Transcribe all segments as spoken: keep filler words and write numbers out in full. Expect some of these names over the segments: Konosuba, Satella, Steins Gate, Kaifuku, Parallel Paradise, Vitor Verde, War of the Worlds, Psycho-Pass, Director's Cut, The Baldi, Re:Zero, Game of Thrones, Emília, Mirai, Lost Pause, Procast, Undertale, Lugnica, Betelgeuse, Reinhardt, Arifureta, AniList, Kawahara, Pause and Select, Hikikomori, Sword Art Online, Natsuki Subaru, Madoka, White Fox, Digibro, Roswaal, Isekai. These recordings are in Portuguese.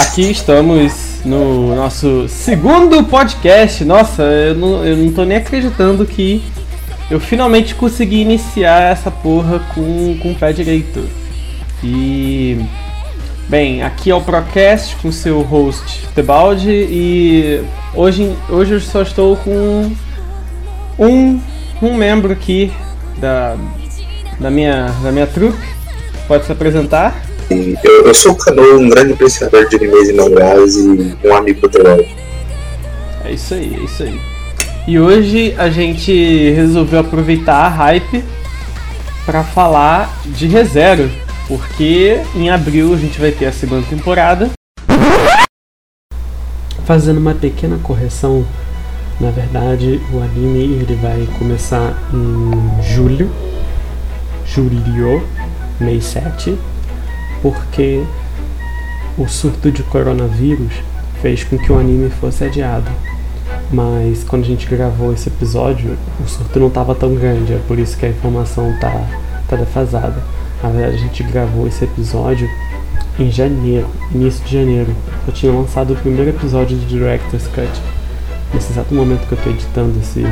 Aqui estamos no nosso segundo podcast. Nossa, eu não, eu não tô nem acreditando que eu finalmente consegui iniciar essa porra com, com o pé direito. E... bem, aqui é o Procast com seu host, The Baldi, e hoje, hoje eu só estou com um, um membro aqui da, da, minha, da minha trupe. Pode se apresentar? Eu, eu sou o Cano, um grande apreciador de animes e mangás e um amigo do trabalho. É isso aí, é isso aí. E hoje a gente resolveu aproveitar a hype para falar de Re:Zero, porque em abril a gente vai ter a segunda temporada. Fazendo uma pequena correção, na verdade o anime ele vai começar em julho, julho, mês sete. Porque o surto de coronavírus fez com que o anime fosse adiado. Mas quando a gente gravou esse episódio, o surto não estava tão grande, é por isso que a informação tá, tá defasada. Na verdade, a gente gravou esse episódio em janeiro, início de janeiro. Eu tinha lançado o primeiro episódio do Director's Cut. Nesse exato momento que eu estou editando esse,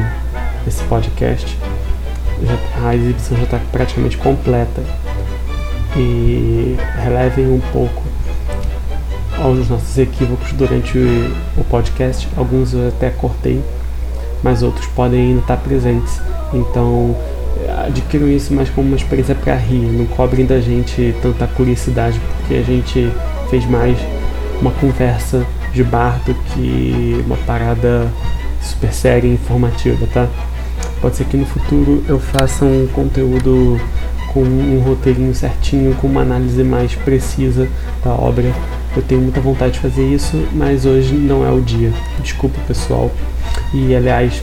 esse podcast, já, a exibição já está praticamente completa. E relevem um pouco aos nossos equívocos durante o podcast. Alguns eu até cortei, mas outros podem ainda estar presentes. Então adquiram isso mais como uma experiência para rir. Não cobrem da gente tanta curiosidade, porque a gente fez mais uma conversa de bar do que uma parada super séria e informativa, tá? Pode ser que no futuro eu faça um conteúdo com um roteirinho certinho, com uma análise mais precisa da obra. Eu tenho muita vontade de fazer isso, mas hoje não é o dia. Desculpa, pessoal. E, aliás,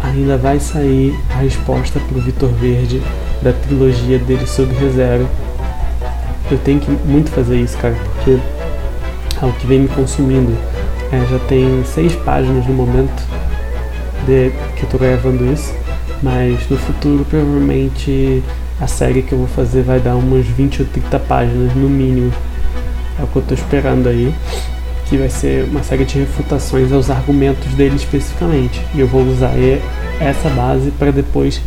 ainda vai sair a resposta pro Vitor Verde da trilogia dele sobre Re:Zero. Eu tenho que muito fazer isso, cara, porque é o que vem me consumindo. É, já tem seis páginas no momento de que eu tô gravando isso. Mas no futuro, provavelmente, a série que eu vou fazer vai dar umas vinte ou trinta páginas, no mínimo. É o que eu tô esperando aí. Que vai ser uma série de refutações aos argumentos dele especificamente. E eu vou usar essa base para depois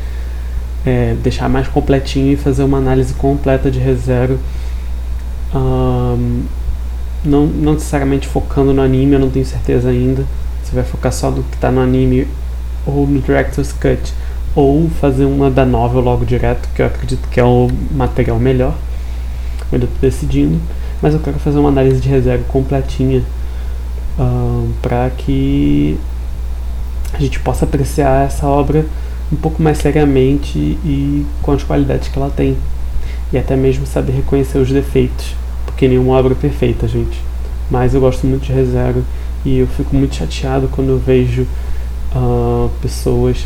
é, deixar mais completinho e fazer uma análise completa de Re:Zero. Um, não, não necessariamente focando no anime, eu não tenho certeza ainda. Se vai focar só no que tá no anime ou no Director's Cut, ou fazer uma da novel logo direto, que eu acredito que é o material melhor. Eu ainda estou decidindo, mas eu quero fazer uma análise de Re:Zero completinha uh, para que a gente possa apreciar essa obra um pouco mais seriamente e com as qualidades que ela tem, e até mesmo saber reconhecer os defeitos, porque nenhuma obra é perfeita, gente. Mas eu gosto muito de Re:Zero e eu fico muito chateado quando eu vejo uh, pessoas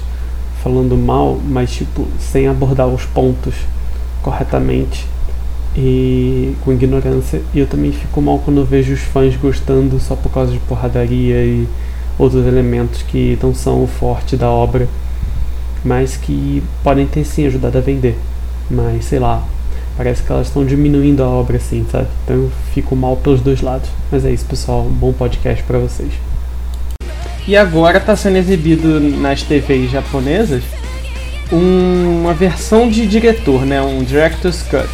falando mal, mas tipo, sem abordar os pontos corretamente e com ignorância. E eu também fico mal quando eu vejo os fãs gostando só por causa de porradaria e outros elementos que não são o forte da obra, mas que podem ter sim ajudado a vender. Mas sei lá, parece que elas estão diminuindo a obra assim, sabe? Então eu fico mal pelos dois lados. Mas é isso, pessoal, um bom podcast pra vocês. E agora está sendo exibido nas T Vs japonesas um, uma versão de diretor, né? Um Director's Cut.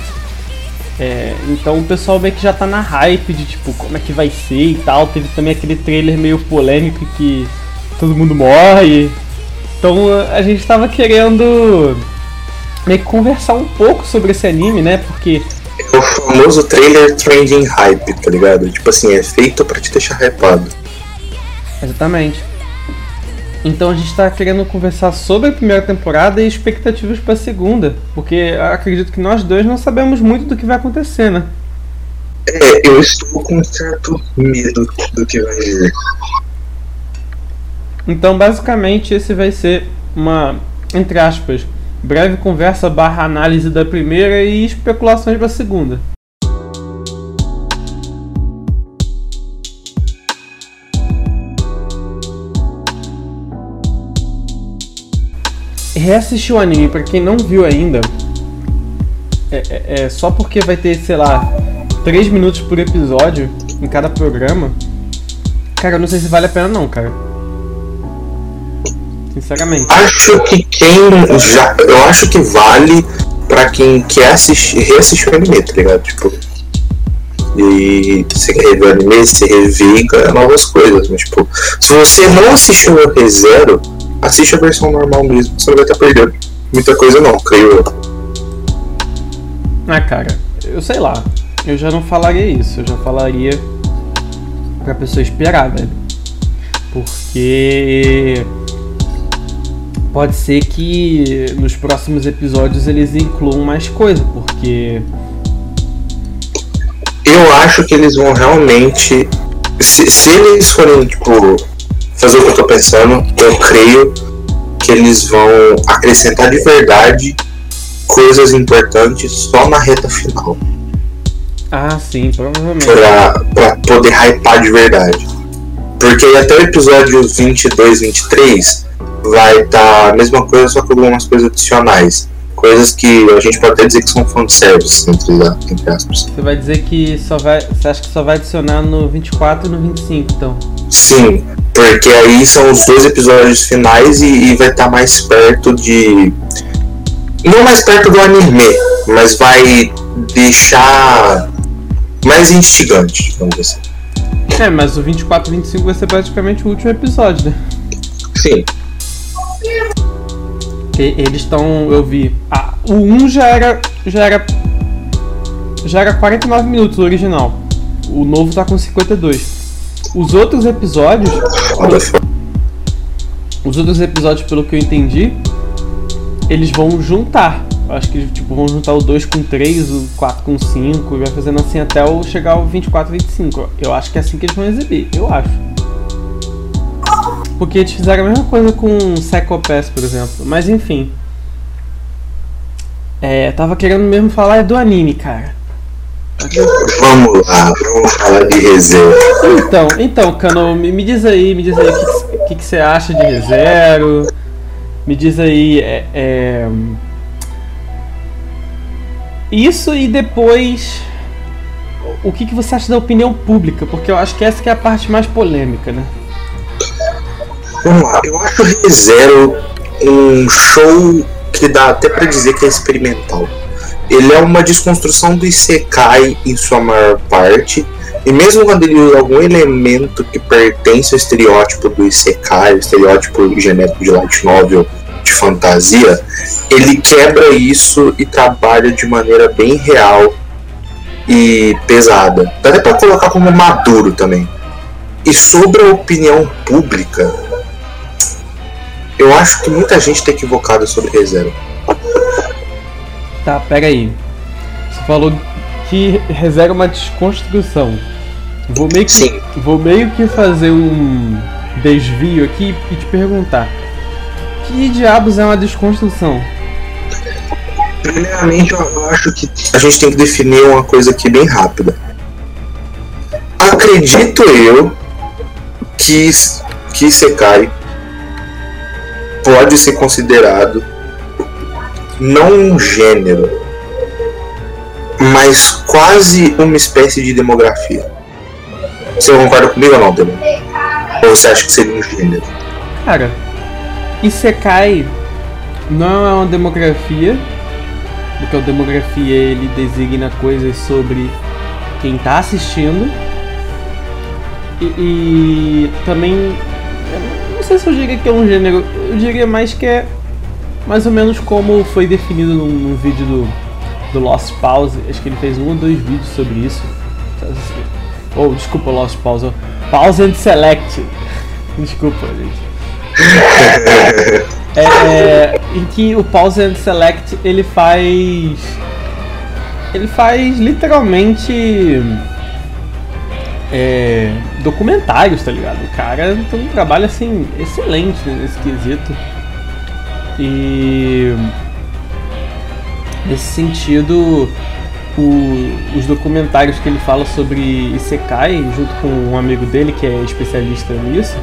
É, então o pessoal meio que já tá na hype de tipo, como é que vai ser e tal. Teve também aquele trailer meio polêmico que todo mundo morre. Então a gente tava querendo meio que conversar um pouco sobre esse anime, né? Porque é o famoso trailer trending hype, tá ligado? Tipo assim, é feito pra te deixar hypado. Exatamente. Então a gente está querendo conversar sobre a primeira temporada e expectativas para a segunda, porque acredito que nós dois não sabemos muito do que vai acontecer, né? É, eu estou com certo medo do que vai vir. Então, basicamente, esse vai ser uma, entre aspas, breve conversa barra análise da primeira e especulações para a segunda. Reassistir o anime, pra quem não viu ainda, é, é, é só porque vai ter, sei lá, três minutos por episódio, em cada programa, cara, eu não sei se vale a pena não, cara. Sinceramente. Acho que quem já... Eu acho que vale pra quem quer assistir, reassistir o anime, tá ligado? Tipo... E se rever o anime, se rever é novas coisas, mas tipo... Se você não assistiu o Re:Zero, assiste a versão normal mesmo, você não vai estar perdendo muita coisa não, creio eu. Ah, cara, eu sei lá. Eu já não falaria isso, eu já falaria pra pessoa esperar, velho. Porque... Pode ser que nos próximos episódios eles incluam mais coisa, porque... Eu acho que eles vão realmente... Se, se eles forem, tipo, fazer o que eu tô pensando, eu creio que eles vão acrescentar de verdade coisas importantes só na reta final. Ah, sim, provavelmente. Pra, pra poder hypar de verdade. Porque até o episódio vinte e dois, vinte e três... vai estar a mesma coisa, só com algumas coisas adicionais. Coisas que a gente pode até dizer que são fanservice, entre, entre aspas. Você vai dizer que só vai... Você acha que só vai adicionar no vinte e quatro e no vinte e cinco, então? Sim, porque aí são os dois episódios finais e, e vai estar mais perto de... Não mais perto do anime, mas vai deixar mais instigante, digamos assim. É, mas o vinte e quatro e vinte e cinco vai ser praticamente o último episódio, né? Sim. Eles estão, eu vi, ah, o um já era, já era, já era quarenta e nove minutos o original, o novo tá com cinquenta e dois. Os outros episódios, os outros episódios, pelo que eu entendi, eles vão juntar, acho que tipo, vão juntar o dois com três, o quatro com cinco, e vai fazendo assim até o chegar ao vinte e quatro, vinte e cinco, eu acho que é assim que eles vão exibir, eu acho. Porque eles fizeram a mesma coisa com Psycho-Pass, por exemplo. Mas enfim. É, tava querendo mesmo falar do anime, cara. Vamos lá, vamos falar de Re:Zero. Então, então, Cano, me, me diz aí, me diz aí o que você acha de Re:Zero. Me diz aí. É, é... Isso e depois. O que, que você acha da opinião pública? Porque eu acho que essa que é a parte mais polêmica, né? Vamos lá, eu acho o Re:Zero um show que dá até pra dizer que é experimental. Ele é uma desconstrução do Isekai em sua maior parte, e mesmo quando ele usa algum elemento que pertence ao estereótipo do Isekai, o estereótipo genérico de light novel, de fantasia, ele quebra isso e trabalha de maneira bem real e pesada. Dá até pra colocar como maduro também. E sobre a opinião pública, eu acho que muita gente tá equivocada sobre Re:Zero. Tá, pera aí. Você falou que Re:Zero é uma desconstrução. Vou meio que, Sim. Vou meio que fazer um desvio aqui e te perguntar. Que diabos é uma desconstrução? Primeiramente, eu acho que a gente tem que definir uma coisa aqui bem rápida. Acredito eu que, que Isekai pode ser considerado não um gênero, mas quase uma espécie de demografia. Você concorda comigo ou não, Demon? Ou você acha que seria um gênero? Cara, Isekai não é uma demografia, porque a demografia ele designa coisas sobre quem tá assistindo, e, e também... Não sei se eu diria que é um gênero, eu diria mais que é mais ou menos como foi definido num, num vídeo do, do Lost Pause, acho que ele fez um ou dois vídeos sobre isso, ou oh, desculpa Lost Pause, oh. Pause and Select, desculpa gente, é, é, em que o Pause and Select ele faz, ele faz literalmente... É, documentários, tá ligado? O cara tem um trabalho assim excelente nesse quesito. E nesse sentido, o, os documentários que ele fala sobre Isekai, junto com um amigo dele que é especialista nisso,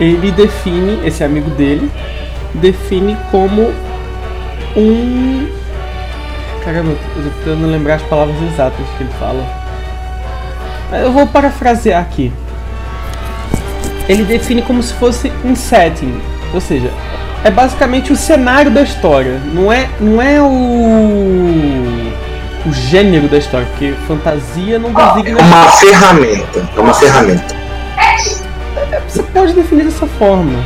ele define, esse amigo dele define como um Caramba, eu tô tentando lembrar as palavras exatas que ele fala. Mas eu vou parafrasear aqui. Ele define como se fosse um setting, ou seja, é basicamente o cenário da história, não é, não é o, o gênero da história, porque fantasia não designa... É uma ferramenta, é uma ferramenta. Você pode definir dessa forma,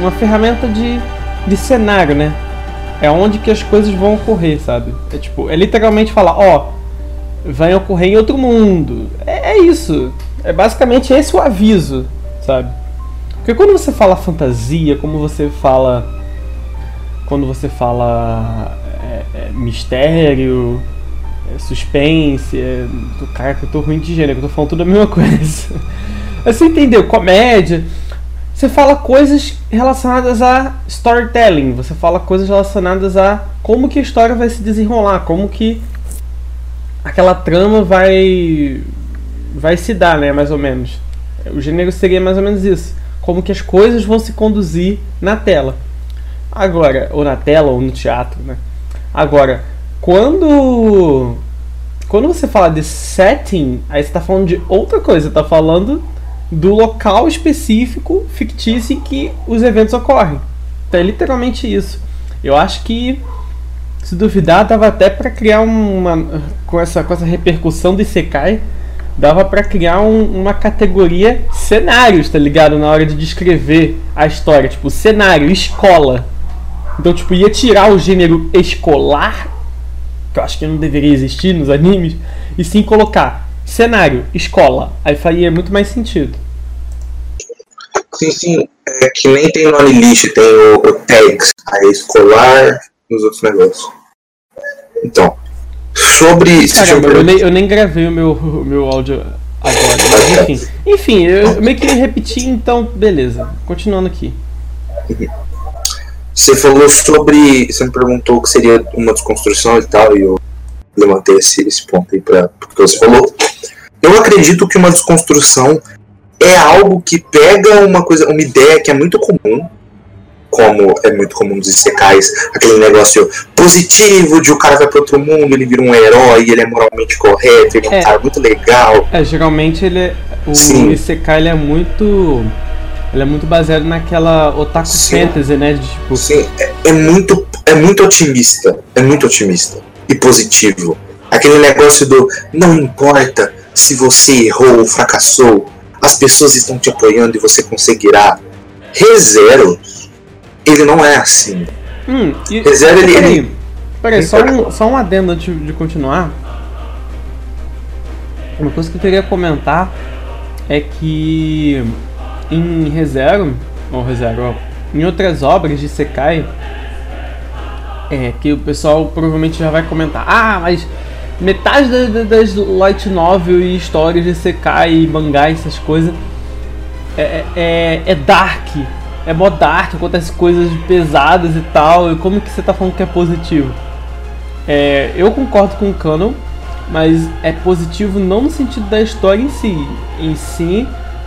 uma ferramenta de, de cenário, né? É onde que as coisas vão ocorrer, sabe? É tipo, é literalmente falar, ó, vai ocorrer em outro mundo. É, é isso. É basicamente esse o aviso, sabe? Porque quando você fala fantasia, como você fala, quando você fala é, é, mistério, é, suspense, é, cara, que eu tô ruim de gênero, eu tô falando tudo a mesma coisa. Você entendeu? Comédia. Você fala coisas relacionadas a storytelling, você fala coisas relacionadas a como que a história vai se desenrolar, como que aquela trama vai vai se dar, né, mais ou menos. O gênero seria mais ou menos isso, como que as coisas vão se conduzir na tela. Agora, ou na tela, ou no teatro, né. Agora, quando, quando você fala de setting, aí você tá falando de outra coisa, tá falando... do local específico, fictício, em que os eventos ocorrem. Então é literalmente isso. Eu acho que, se duvidar, dava até pra criar uma... Com essa, com essa repercussão do Isekai, dava pra criar um, uma categoria cenários, tá ligado? Na hora de descrever a história. Tipo, cenário, escola. Então, tipo, ia tirar o gênero escolar, que eu acho que não deveria existir nos animes, e sim colocar... cenário, escola, aí faria muito mais sentido. Sim, sim, é que nem tem no AniList, tem o, o tags, aí escolar, nos outros negócios. Então, sobre... Caramba, eu, eu, nem, eu nem gravei o meu, o meu áudio agora, mas enfim. Enfim, eu, eu meio que repeti, então, beleza, continuando aqui. Você falou sobre... Você me perguntou o que seria uma desconstrução e tal, e eu levantei esse, esse ponto aí pra, porque você falou... Eu acredito que uma desconstrução é algo que pega uma coisa, uma ideia que é muito comum, como é muito comum nos isekais, aquele negócio positivo de o cara vai para outro mundo, ele vira um herói, ele é moralmente correto, ele é, é um cara muito legal. É, geralmente ele é, o Sim. isekai ele é muito, ele é muito baseado naquela otaku Sim. fantasy, né? De, tipo... Sim, é, é muito, é muito otimista, é muito otimista e positivo. Aquele negócio do não importa se você errou ou fracassou, as pessoas estão te apoiando e você conseguirá. Re:Zero, ele não é assim. Hum, e, Re:Zero, ele... Peraí, ele... peraí só, um, só um adendo antes de continuar. Uma coisa que eu queria comentar é que em Re:Zero, ou Re:Zero, em outras obras de Isekai, é que o pessoal provavelmente já vai comentar, ah, mas... metade das light novel e histórias de Isekai e mangá, essas coisas, é, é, é dark, é mó dark, acontece coisas pesadas e tal, e como que você tá falando que é positivo? É, eu concordo com o canon, mas é positivo não no sentido da história em si, em si,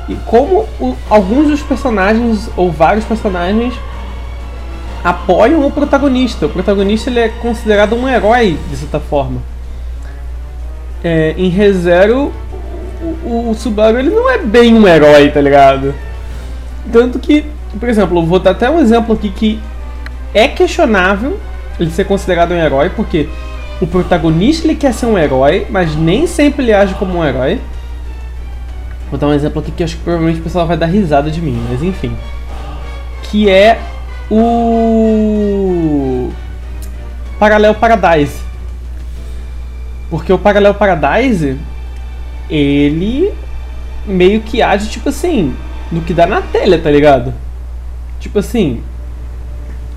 e como o, alguns dos personagens, ou vários personagens, apoiam o protagonista. O protagonista ele é considerado um herói, de certa forma. É, em Re:Zero, o, o Subaru ele não é bem um herói, tá ligado? Tanto que, por exemplo, eu vou dar até um exemplo aqui que é questionável ele ser considerado um herói, porque o protagonista ele quer ser um herói, mas nem sempre ele age como um herói. Vou dar um exemplo aqui que acho que provavelmente o pessoal vai dar risada de mim, mas enfim. Que é o... Parallel Paradise. Porque o Parallel Paradise, ele meio que age, tipo assim, no que dá na telha, tá ligado? Tipo assim,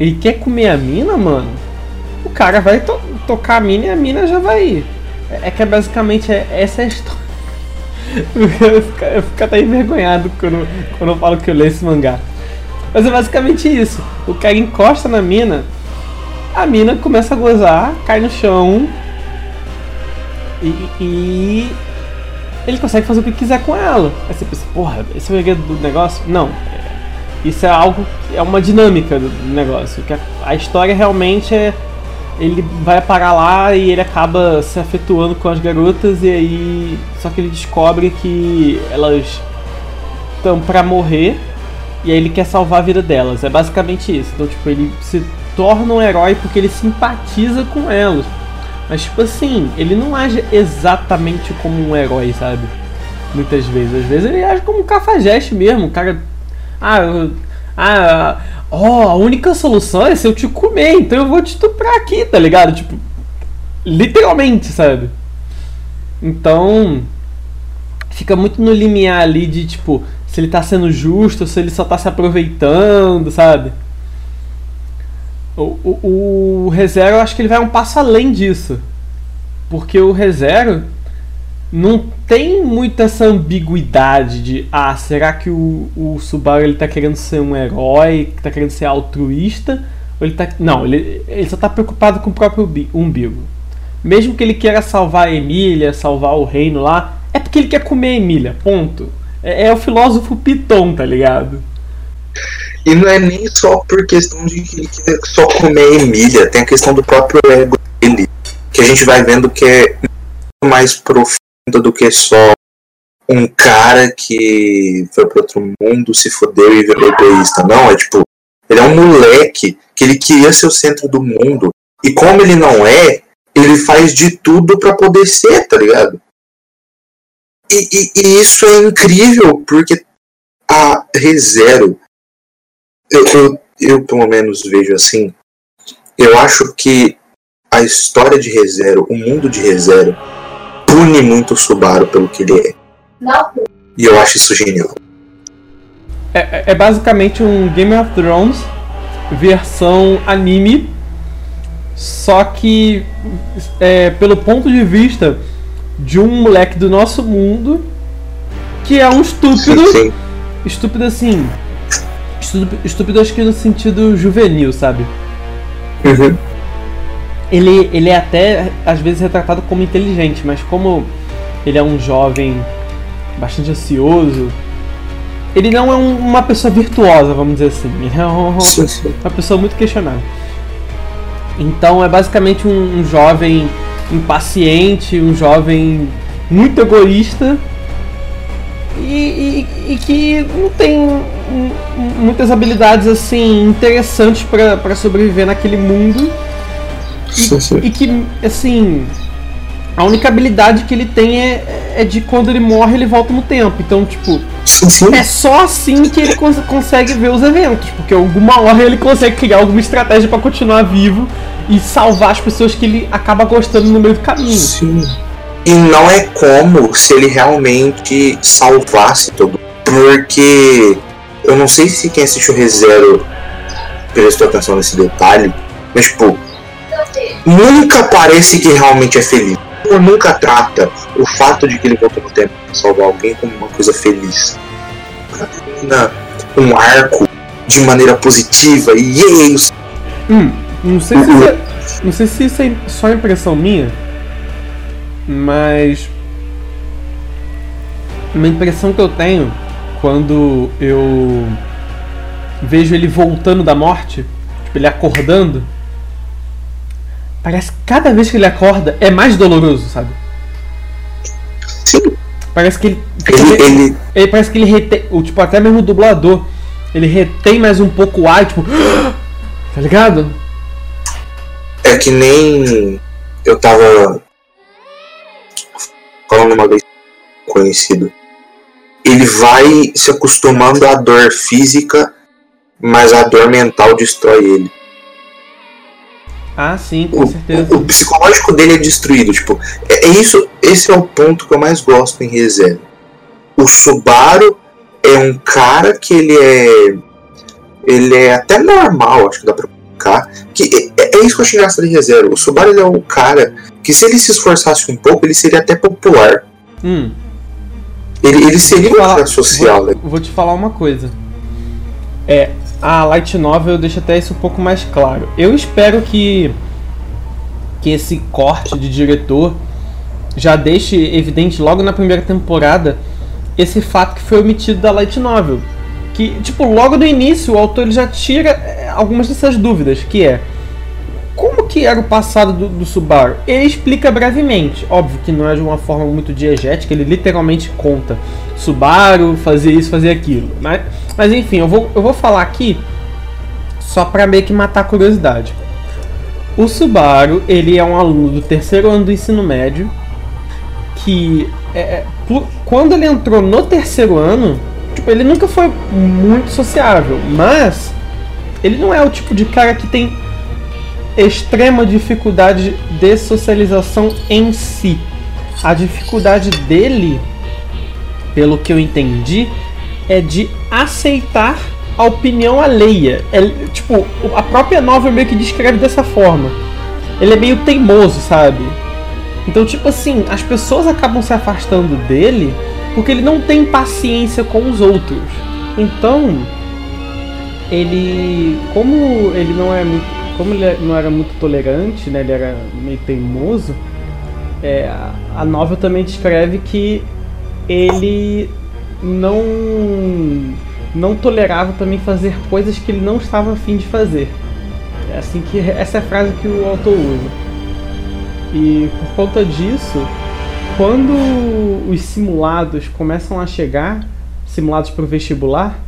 ele quer comer a mina, mano, o cara vai to- tocar a mina e a mina já vai ir. É que é basicamente é, essa é a história. Eu fico, eu fico até envergonhado quando, quando eu falo que eu leio esse mangá. Mas é basicamente isso, o cara encosta na mina, a mina começa a gozar, cai no chão... E, e ele consegue fazer o que quiser com ela. Aí você pensa, porra, esse é o segredo do negócio? Não, isso é algo, é uma dinâmica do negócio, que a, a história realmente é, ele vai parar lá e ele acaba se afetuando com as garotas, e aí só que ele descobre que elas estão pra morrer e aí ele quer salvar a vida delas. É basicamente isso. Então, tipo, ele se torna um herói porque ele simpatiza com elas. Mas, tipo assim, ele não age exatamente como um herói, sabe? Muitas vezes. Às vezes ele age como um cafajeste mesmo. O cara... Ah, eu... Ah, ó, oh, a única solução é se eu te comer, então eu vou te estuprar aqui, tá ligado? Tipo, literalmente, sabe? Então, fica muito no limiar ali de, tipo, se ele tá sendo justo ou se ele só tá se aproveitando, sabe? O, o, o Re:Zero, eu acho que ele vai um passo além disso. Porque o Re:Zero não tem muita essa ambiguidade de... Ah, será que o, o Subaru ele tá querendo ser um herói? Tá querendo ser altruísta? Ou ele tá... Não, ele, ele só tá preocupado com o próprio umbigo. Mesmo que ele queira salvar a Emília, salvar o reino lá... É porque ele quer comer a Emília, ponto. É, é o filósofo Piton, tá ligado? E não é nem só por questão de que ele quer só comer a Emília. Tem a questão do próprio ego dele. Que a gente vai vendo que é muito mais profundo do que só um cara que foi para outro mundo, se fodeu e virou egoísta. Não, é tipo... Ele é um moleque que ele queria ser o centro do mundo. E como ele não é, ele faz de tudo para poder ser, tá ligado? E, e, e isso é incrível, porque a Re:Zero... Eu, eu, eu pelo menos vejo assim. Eu acho que a história de Re:Zero, o mundo de Re:Zero, pune muito o Subaru pelo que ele é. Não. E eu acho isso genial. É, é basicamente um Game of Thrones versão anime, só que é, pelo ponto de vista de um moleque do nosso mundo que é um estúpido. Sim, sim. Estúpido assim. Estúpido acho que no sentido juvenil, sabe? Uhum. Ele, ele é até, às vezes, retratado como inteligente, mas como ele é um jovem bastante ansioso, ele não é um, uma pessoa virtuosa, vamos dizer assim. Ele é um, sim, sim. uma pessoa muito questionável. Então é basicamente um, um jovem impaciente, um jovem muito egoísta. E, e, e que não tem muitas habilidades assim interessantes pra, pra sobreviver naquele mundo. Sim, sim. E, e que, assim, a única habilidade que ele tem é, é de quando ele morre ele volta no tempo. Então, tipo, sim, sim. é só assim que ele cons- consegue ver os eventos. Porque alguma hora ele consegue criar alguma estratégia pra continuar vivo e salvar as pessoas que ele acaba gostando no meio do caminho. Sim. E não é como se ele realmente salvasse todo mundo. Porque eu não sei se quem assistiu o Re:Zero prestou atenção nesse detalhe, mas tipo, nunca parece que realmente é feliz. Ele nunca trata o fato de que ele voltou no tempo para salvar alguém como uma coisa feliz. Termina um arco de maneira positiva e é isso. Hum, não sei se isso é, não sei se isso é só impressão minha. Mas uma impressão que eu tenho quando eu vejo ele voltando da morte, tipo, ele acordando, parece que cada vez que ele acorda é mais doloroso, sabe? Sim. Parece que ele, ele, ele, ele parece que ele retém, ou, tipo, até mesmo o dublador, ele retém mais um pouco o ar, tipo, tá ligado? É que nem eu tava falando uma vez conhecido, ele vai se acostumando à dor física, mas a dor mental destrói ele. Ah, sim, com o, certeza. O, o psicológico dele é destruído, tipo, é, é isso, esse é o ponto que eu mais gosto em Re:Zero. O Subaru é um cara que ele é, ele é até normal, acho que dá pra colocar, que é, é isso que eu achei graça de Re:Zero. O Subaru, ele é um cara que se ele se esforçasse um pouco, ele seria até popular. Hum. Ele, ele seria uma área social. Vou, né? vou te falar uma coisa. É, a Light Novel deixa até isso um pouco mais claro. Eu espero que, que esse corte de diretor já deixe evidente logo na primeira temporada esse fato que foi omitido da Light Novel. Que, tipo, logo do início o autor ele já tira algumas dessas dúvidas, que é... Como como que era o passado do, do Subaru? Ele explica brevemente, óbvio que não é de uma forma muito diegética, ele literalmente conta Subaru, fazer isso, fazer aquilo, né? Mas enfim, eu vou, eu vou falar aqui só para meio que matar a curiosidade. O Subaru, ele é um aluno do terceiro ano do ensino médio, que é, quando ele entrou no terceiro ano, tipo, ele nunca foi muito sociável, mas ele não é o tipo de cara que tem extrema dificuldade de socialização em si. A dificuldade dele, pelo que eu entendi, é de aceitar a opinião alheia. É, tipo, a própria novela meio que descreve dessa forma. Ele é meio teimoso, sabe? Então, tipo assim, as pessoas acabam se afastando dele porque ele não tem paciência com os outros. Então, ele... Como ele não é muito... Como ele não era muito tolerante, né? Ele era meio teimoso. É, a novela também descreve que ele não, não tolerava também fazer coisas que ele não estava a fim de fazer. É assim que, essa é a frase que o autor usa. E por conta disso, quando os simulados começam a chegar, simulados para o vestibular,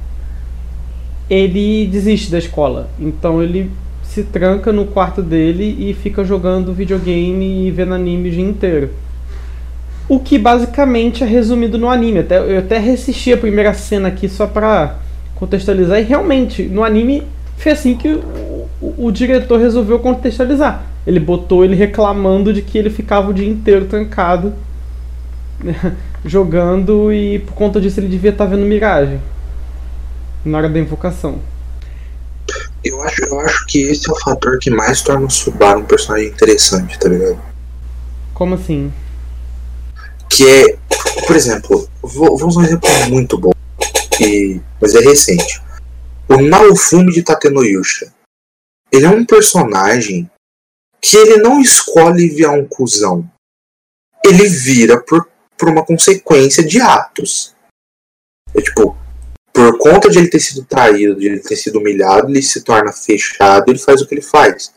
ele desiste da escola. Então ele se tranca no quarto dele e fica jogando videogame e vendo anime o dia inteiro. O que basicamente é resumido no anime. Até, eu até reassisti a primeira cena aqui só pra contextualizar. E realmente, no anime, foi assim que o, o, o diretor resolveu contextualizar. Ele botou ele reclamando de que ele ficava o dia inteiro trancado, né, jogando, e por conta disso ele devia estar vendo miragem na hora da invocação. Eu acho, eu acho que esse é o fator que mais torna o Subaru um personagem interessante, tá ligado? Como assim? Que é, por exemplo, vou, vou usar um exemplo muito bom, e, mas é recente. O Naofumi de Tate no Yuusha. Ele é um personagem que ele não escolhe virar um cuzão. Ele vira por, por uma consequência de atos. É tipo... Por conta de ele ter sido traído, de ele ter sido humilhado, ele se torna fechado, ele faz o que ele faz.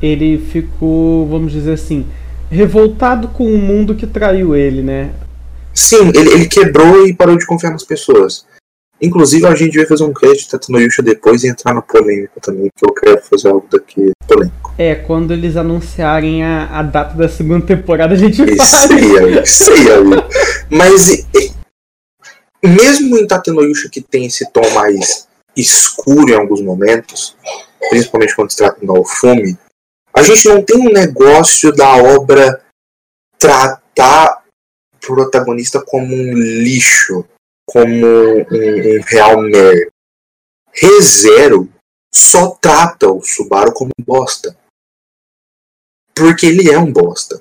Ele ficou, vamos dizer assim, revoltado com o mundo que traiu ele, né? Sim, ele, ele quebrou e parou de confiar nas pessoas. Inclusive, a gente vai fazer um cast de Tate no Yuusha depois e entrar na polêmica também, que eu quero fazer algo daqui polêmico. É, quando eles anunciarem a, a data da segunda temporada, a gente e faz. Sei, amigo, sei, amigo. Mas... E, mesmo em Tate no Yuusha, que tem esse tom mais escuro em alguns momentos, principalmente quando se trata do Naofumi, a gente não tem um negócio da obra tratar o protagonista como um lixo, como um, um real merda. Re:Zero só trata o Subaru como um bosta, porque ele é um bosta.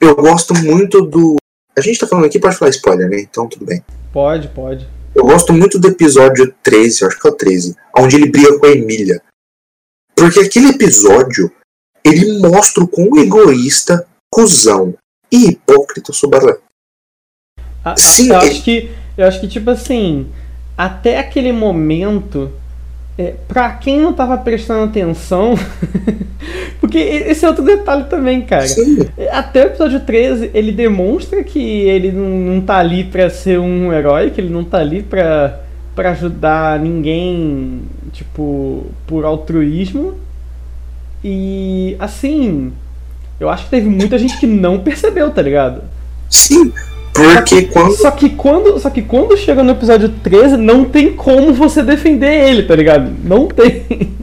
Eu gosto muito do... A gente tá falando aqui, pode falar spoiler, né? Então tudo bem. Pode, pode. Eu gosto muito do episódio treze, acho que é o treze, onde ele briga com a Emília. Porque aquele episódio, ele mostra o quão egoísta, cuzão e hipócrita o Subaru é. Ah, sim, eu, ele... acho que, eu acho que, tipo assim, até aquele momento... É, pra quem não tava prestando atenção, porque esse é outro detalhe também, cara. Sim. Até o episódio treze, ele demonstra que ele não, não tá ali pra ser um herói, que ele não tá ali pra, pra ajudar ninguém, tipo, por altruísmo. E, assim, eu acho que teve muita gente que não percebeu, tá ligado? Sim. Porque quando... Só que quando, só que quando chega no episódio treze, não tem como você defender ele, tá ligado? Não tem.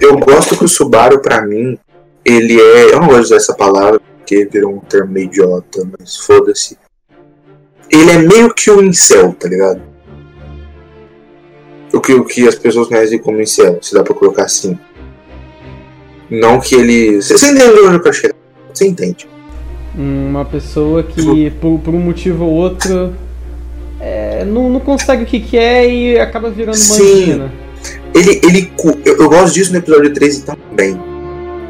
Eu gosto que o Subaru, pra mim, ele é... Eu não gosto de usar essa palavra, porque virou um termo meio idiota, mas foda-se. Ele é meio que um incel, tá ligado? O que, o que as pessoas conhecem como incel, se dá pra colocar assim. Não que ele... Você entendeu onde eu achei? Você entende. Uma pessoa que, por, por um motivo ou outro, é, não, não consegue o que quer e acaba virando uma menina. Ele, ele, eu, eu gosto disso no episódio treze também.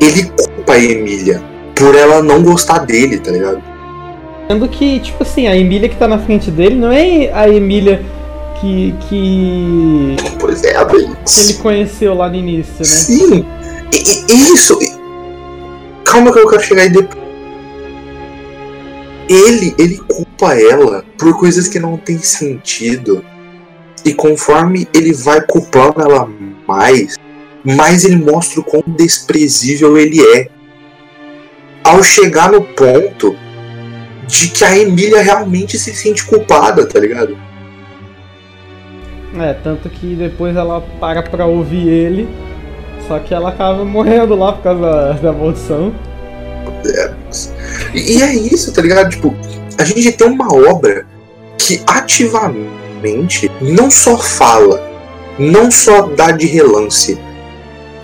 Ele culpa a Emília por ela não gostar dele, tá ligado? Sendo que, tipo assim, a Emília que tá na frente dele não é a Emília que... que pois é, a que ele conheceu lá no início, né? Sim, E, e, isso. E... Calma que eu quero chegar aí depois. Ele, ele culpa ela por coisas que não tem sentido. E conforme ele vai culpando ela mais, mais ele mostra o quão desprezível ele é. Ao chegar no ponto de que a Emília realmente se sente culpada, tá ligado? É, tanto que depois ela para pra ouvir ele, só que ela acaba morrendo lá por causa da maldição. É. E é isso, tá ligado? Tipo, a gente tem uma obra que ativamente não só fala, não só dá de relance,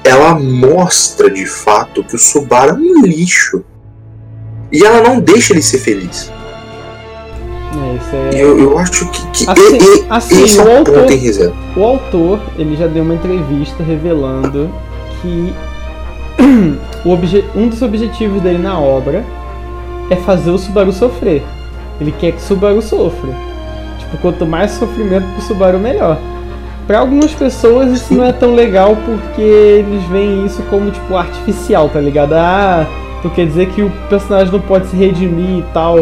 ela mostra de fato que o Subaru é um lixo. E ela não deixa ele ser feliz. É... Eu, eu acho que, que assim, e, e, assim, esse é um ponto em reserva. O autor, ele já deu uma entrevista revelando que o obje... um dos objetivos dele na obra é fazer o Subaru sofrer. Ele quer que o Subaru sofra. Tipo, quanto mais sofrimento pro Subaru, melhor. Pra algumas pessoas isso não é tão legal porque eles veem isso como, tipo, artificial, tá ligado? Ah, tu quer dizer que o personagem não pode se redimir e tal.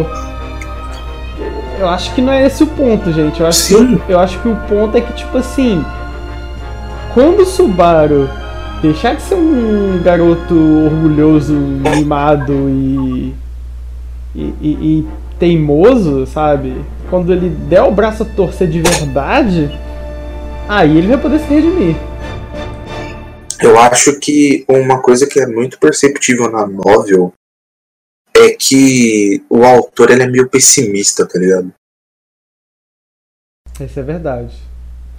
Eu acho que não é esse o ponto, gente. Eu acho, Sim. Que, eu acho que o ponto é que, tipo assim, quando o Subaru deixar de ser um garoto orgulhoso, mimado e, e, e, e teimoso, sabe? Quando ele der o braço a torcer de verdade, aí ele vai poder se redimir. Eu acho que uma coisa que é muito perceptível na novel é que o autor, ele é meio pessimista, tá ligado? Isso é verdade.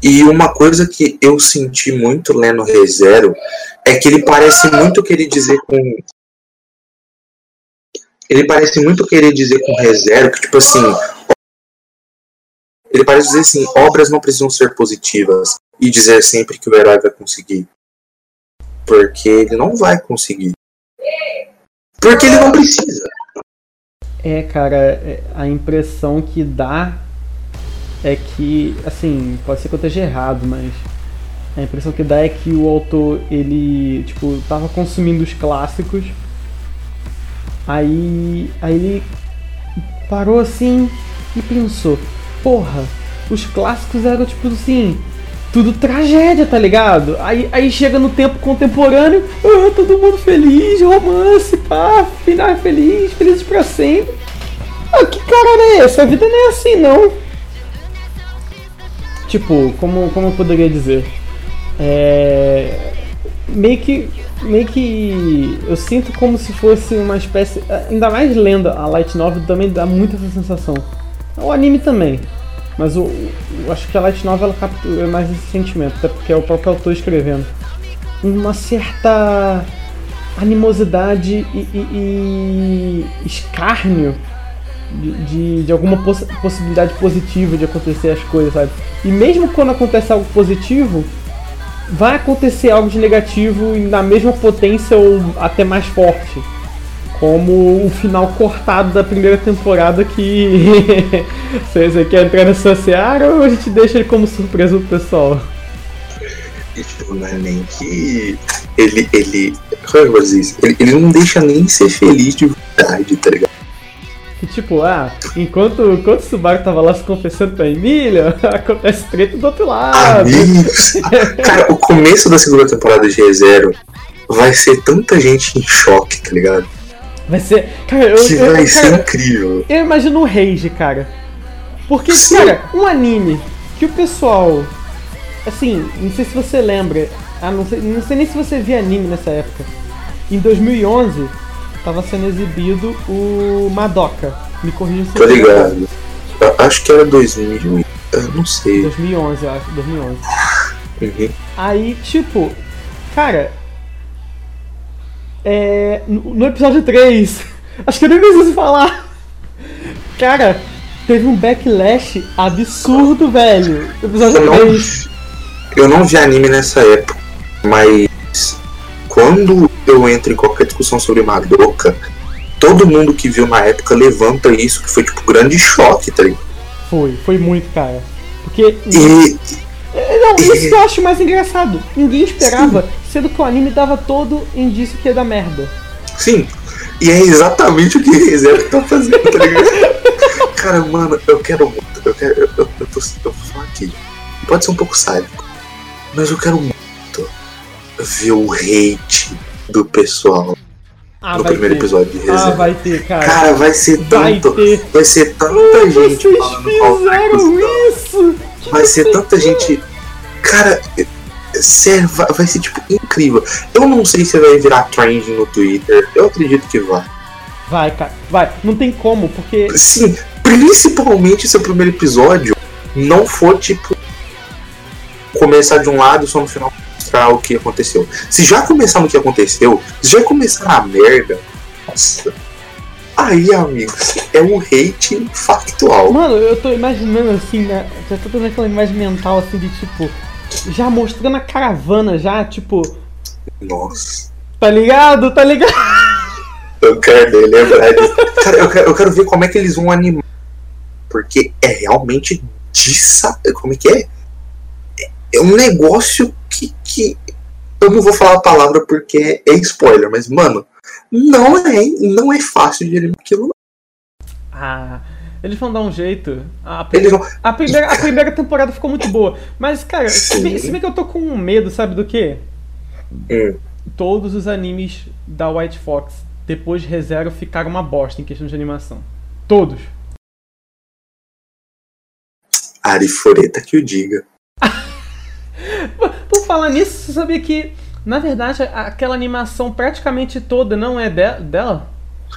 E uma coisa que eu senti muito lendo Re:Zero é que ele parece muito querer dizer com... Ele parece muito querer dizer com Re:Zero que, tipo assim... Ele parece dizer assim, obras não precisam ser positivas e dizer sempre que o herói vai conseguir. Porque ele não vai conseguir. Porque ele não precisa. É, cara, a impressão que dá é que, assim, pode ser que eu esteja errado, mas a impressão que dá é que o autor, ele, tipo, tava consumindo os clássicos, aí, aí ele parou assim e pensou, porra, os clássicos eram, tipo, assim, tudo tragédia, tá ligado? Aí, aí chega no tempo contemporâneo, oh, todo mundo feliz, romance, pá, final feliz, felizes pra sempre. Oh, que caralho é esse? A vida não é assim, não. Tipo, como, como eu poderia dizer? É... Meio que... Meio que... Eu sinto como se fosse uma espécie... Ainda mais lenda, a light novel também dá muito essa sensação. O anime também. Mas eu, eu acho que a light novel, ela captura mais esse sentimento, até porque é o próprio autor escrevendo. Uma certa animosidade e, e, e escárnio de, de, de alguma poss- possibilidade positiva de acontecer as coisas, sabe? E mesmo quando acontece algo positivo, vai acontecer algo de negativo na mesma potência ou até mais forte. Como o final cortado da primeira temporada que... Você quer entrar nessa seara ou a gente deixa ele como surpresa pro pessoal? Tipo, não é nem que... Ele... ele... Como é que eu vou dizer isso? Ele, ele não deixa nem ser feliz de verdade, tá ligado? E tipo, ah, enquanto, enquanto o Subaru tava lá se confessando pra Emília, acontece treta do outro lado. Amigos! Cara, o começo da segunda temporada de Re:Zero vai ser tanta gente em choque, tá ligado? Vai ser... Cara, eu, que vai eu, ser cara, incrível. Eu imagino o rage, cara. Porque, Sim. cara, um anime que o pessoal... Assim, não sei se você lembra. Ah, não sei, não sei nem se você via anime nessa época. Em dois mil e onze, tava sendo exibido o Madoka. Me corrija se eu tô ligado. Eu acho que era dois mil, eu não sei. dois mil e onze, eu acho. dois mil e onze. Uhum. Aí, tipo... Cara... É, no episódio três, acho que eu nem preciso falar. Cara, teve um backlash absurdo, velho. No episódio eu três. Não, eu não vi anime nessa época, mas quando eu entro em qualquer discussão sobre Madoka, todo mundo que viu na época levanta isso, que foi tipo grande choque, tá ligado? Foi, foi muito, cara. Porque. E... Não, isso que eu acho mais engraçado. Ninguém esperava. Sim. sendo que o anime dava todo indício que ia dar merda. Sim, e é exatamente o que Re:Zero tá fazendo, tá ligado? Cara, mano, eu quero muito, eu quero, eu, eu, eu, tô, eu vou falar aqui, pode ser um pouco sádico, mas eu quero muito ver o hate do pessoal. Ah, no primeiro ter. episódio de Re:Zero. Ah, vai ter, cara. Cara, vai ser vai tanto. Ter. Vai ser tanta Ai, gente vocês falando. Fizeram isso! Que vai ser tanta que... gente. Cara, serva... vai ser tipo incrível. Eu não sei se vai virar trend no Twitter. Eu acredito que vai. Vai, cara. Vai. Não tem como, porque. Sim, principalmente se o primeiro episódio não for tipo começar de um lado só no final. O que aconteceu. Se já começar no que aconteceu, se já começar na merda, nossa. Aí, amigo, é um hate factual. Mano, eu tô imaginando assim, né? Já tô tendo aquela imagem mental assim de tipo, já mostrando a caravana, já, tipo. Nossa. Tá ligado? Tá ligado? Eu quero lembrar disso. Cara, eu quero, eu quero ver como é que eles vão animar. Porque é realmente de saber. Como é que é? É um negócio. Que, que eu não vou falar a palavra porque é spoiler, mas mano, não é, não é fácil de eliminar aquilo. Ah, eles vão dar um jeito. A, prime- vão... a, primeira, a primeira temporada ficou muito boa, mas cara, se bem, se bem que eu tô com medo, sabe do quê? É. Todos os animes da White Fox depois de Re:Zero ficaram uma bosta em questão de animação. Todos. Arifureta que o diga. Por falar nisso, você sabia que, na verdade, aquela animação praticamente toda não é de- dela?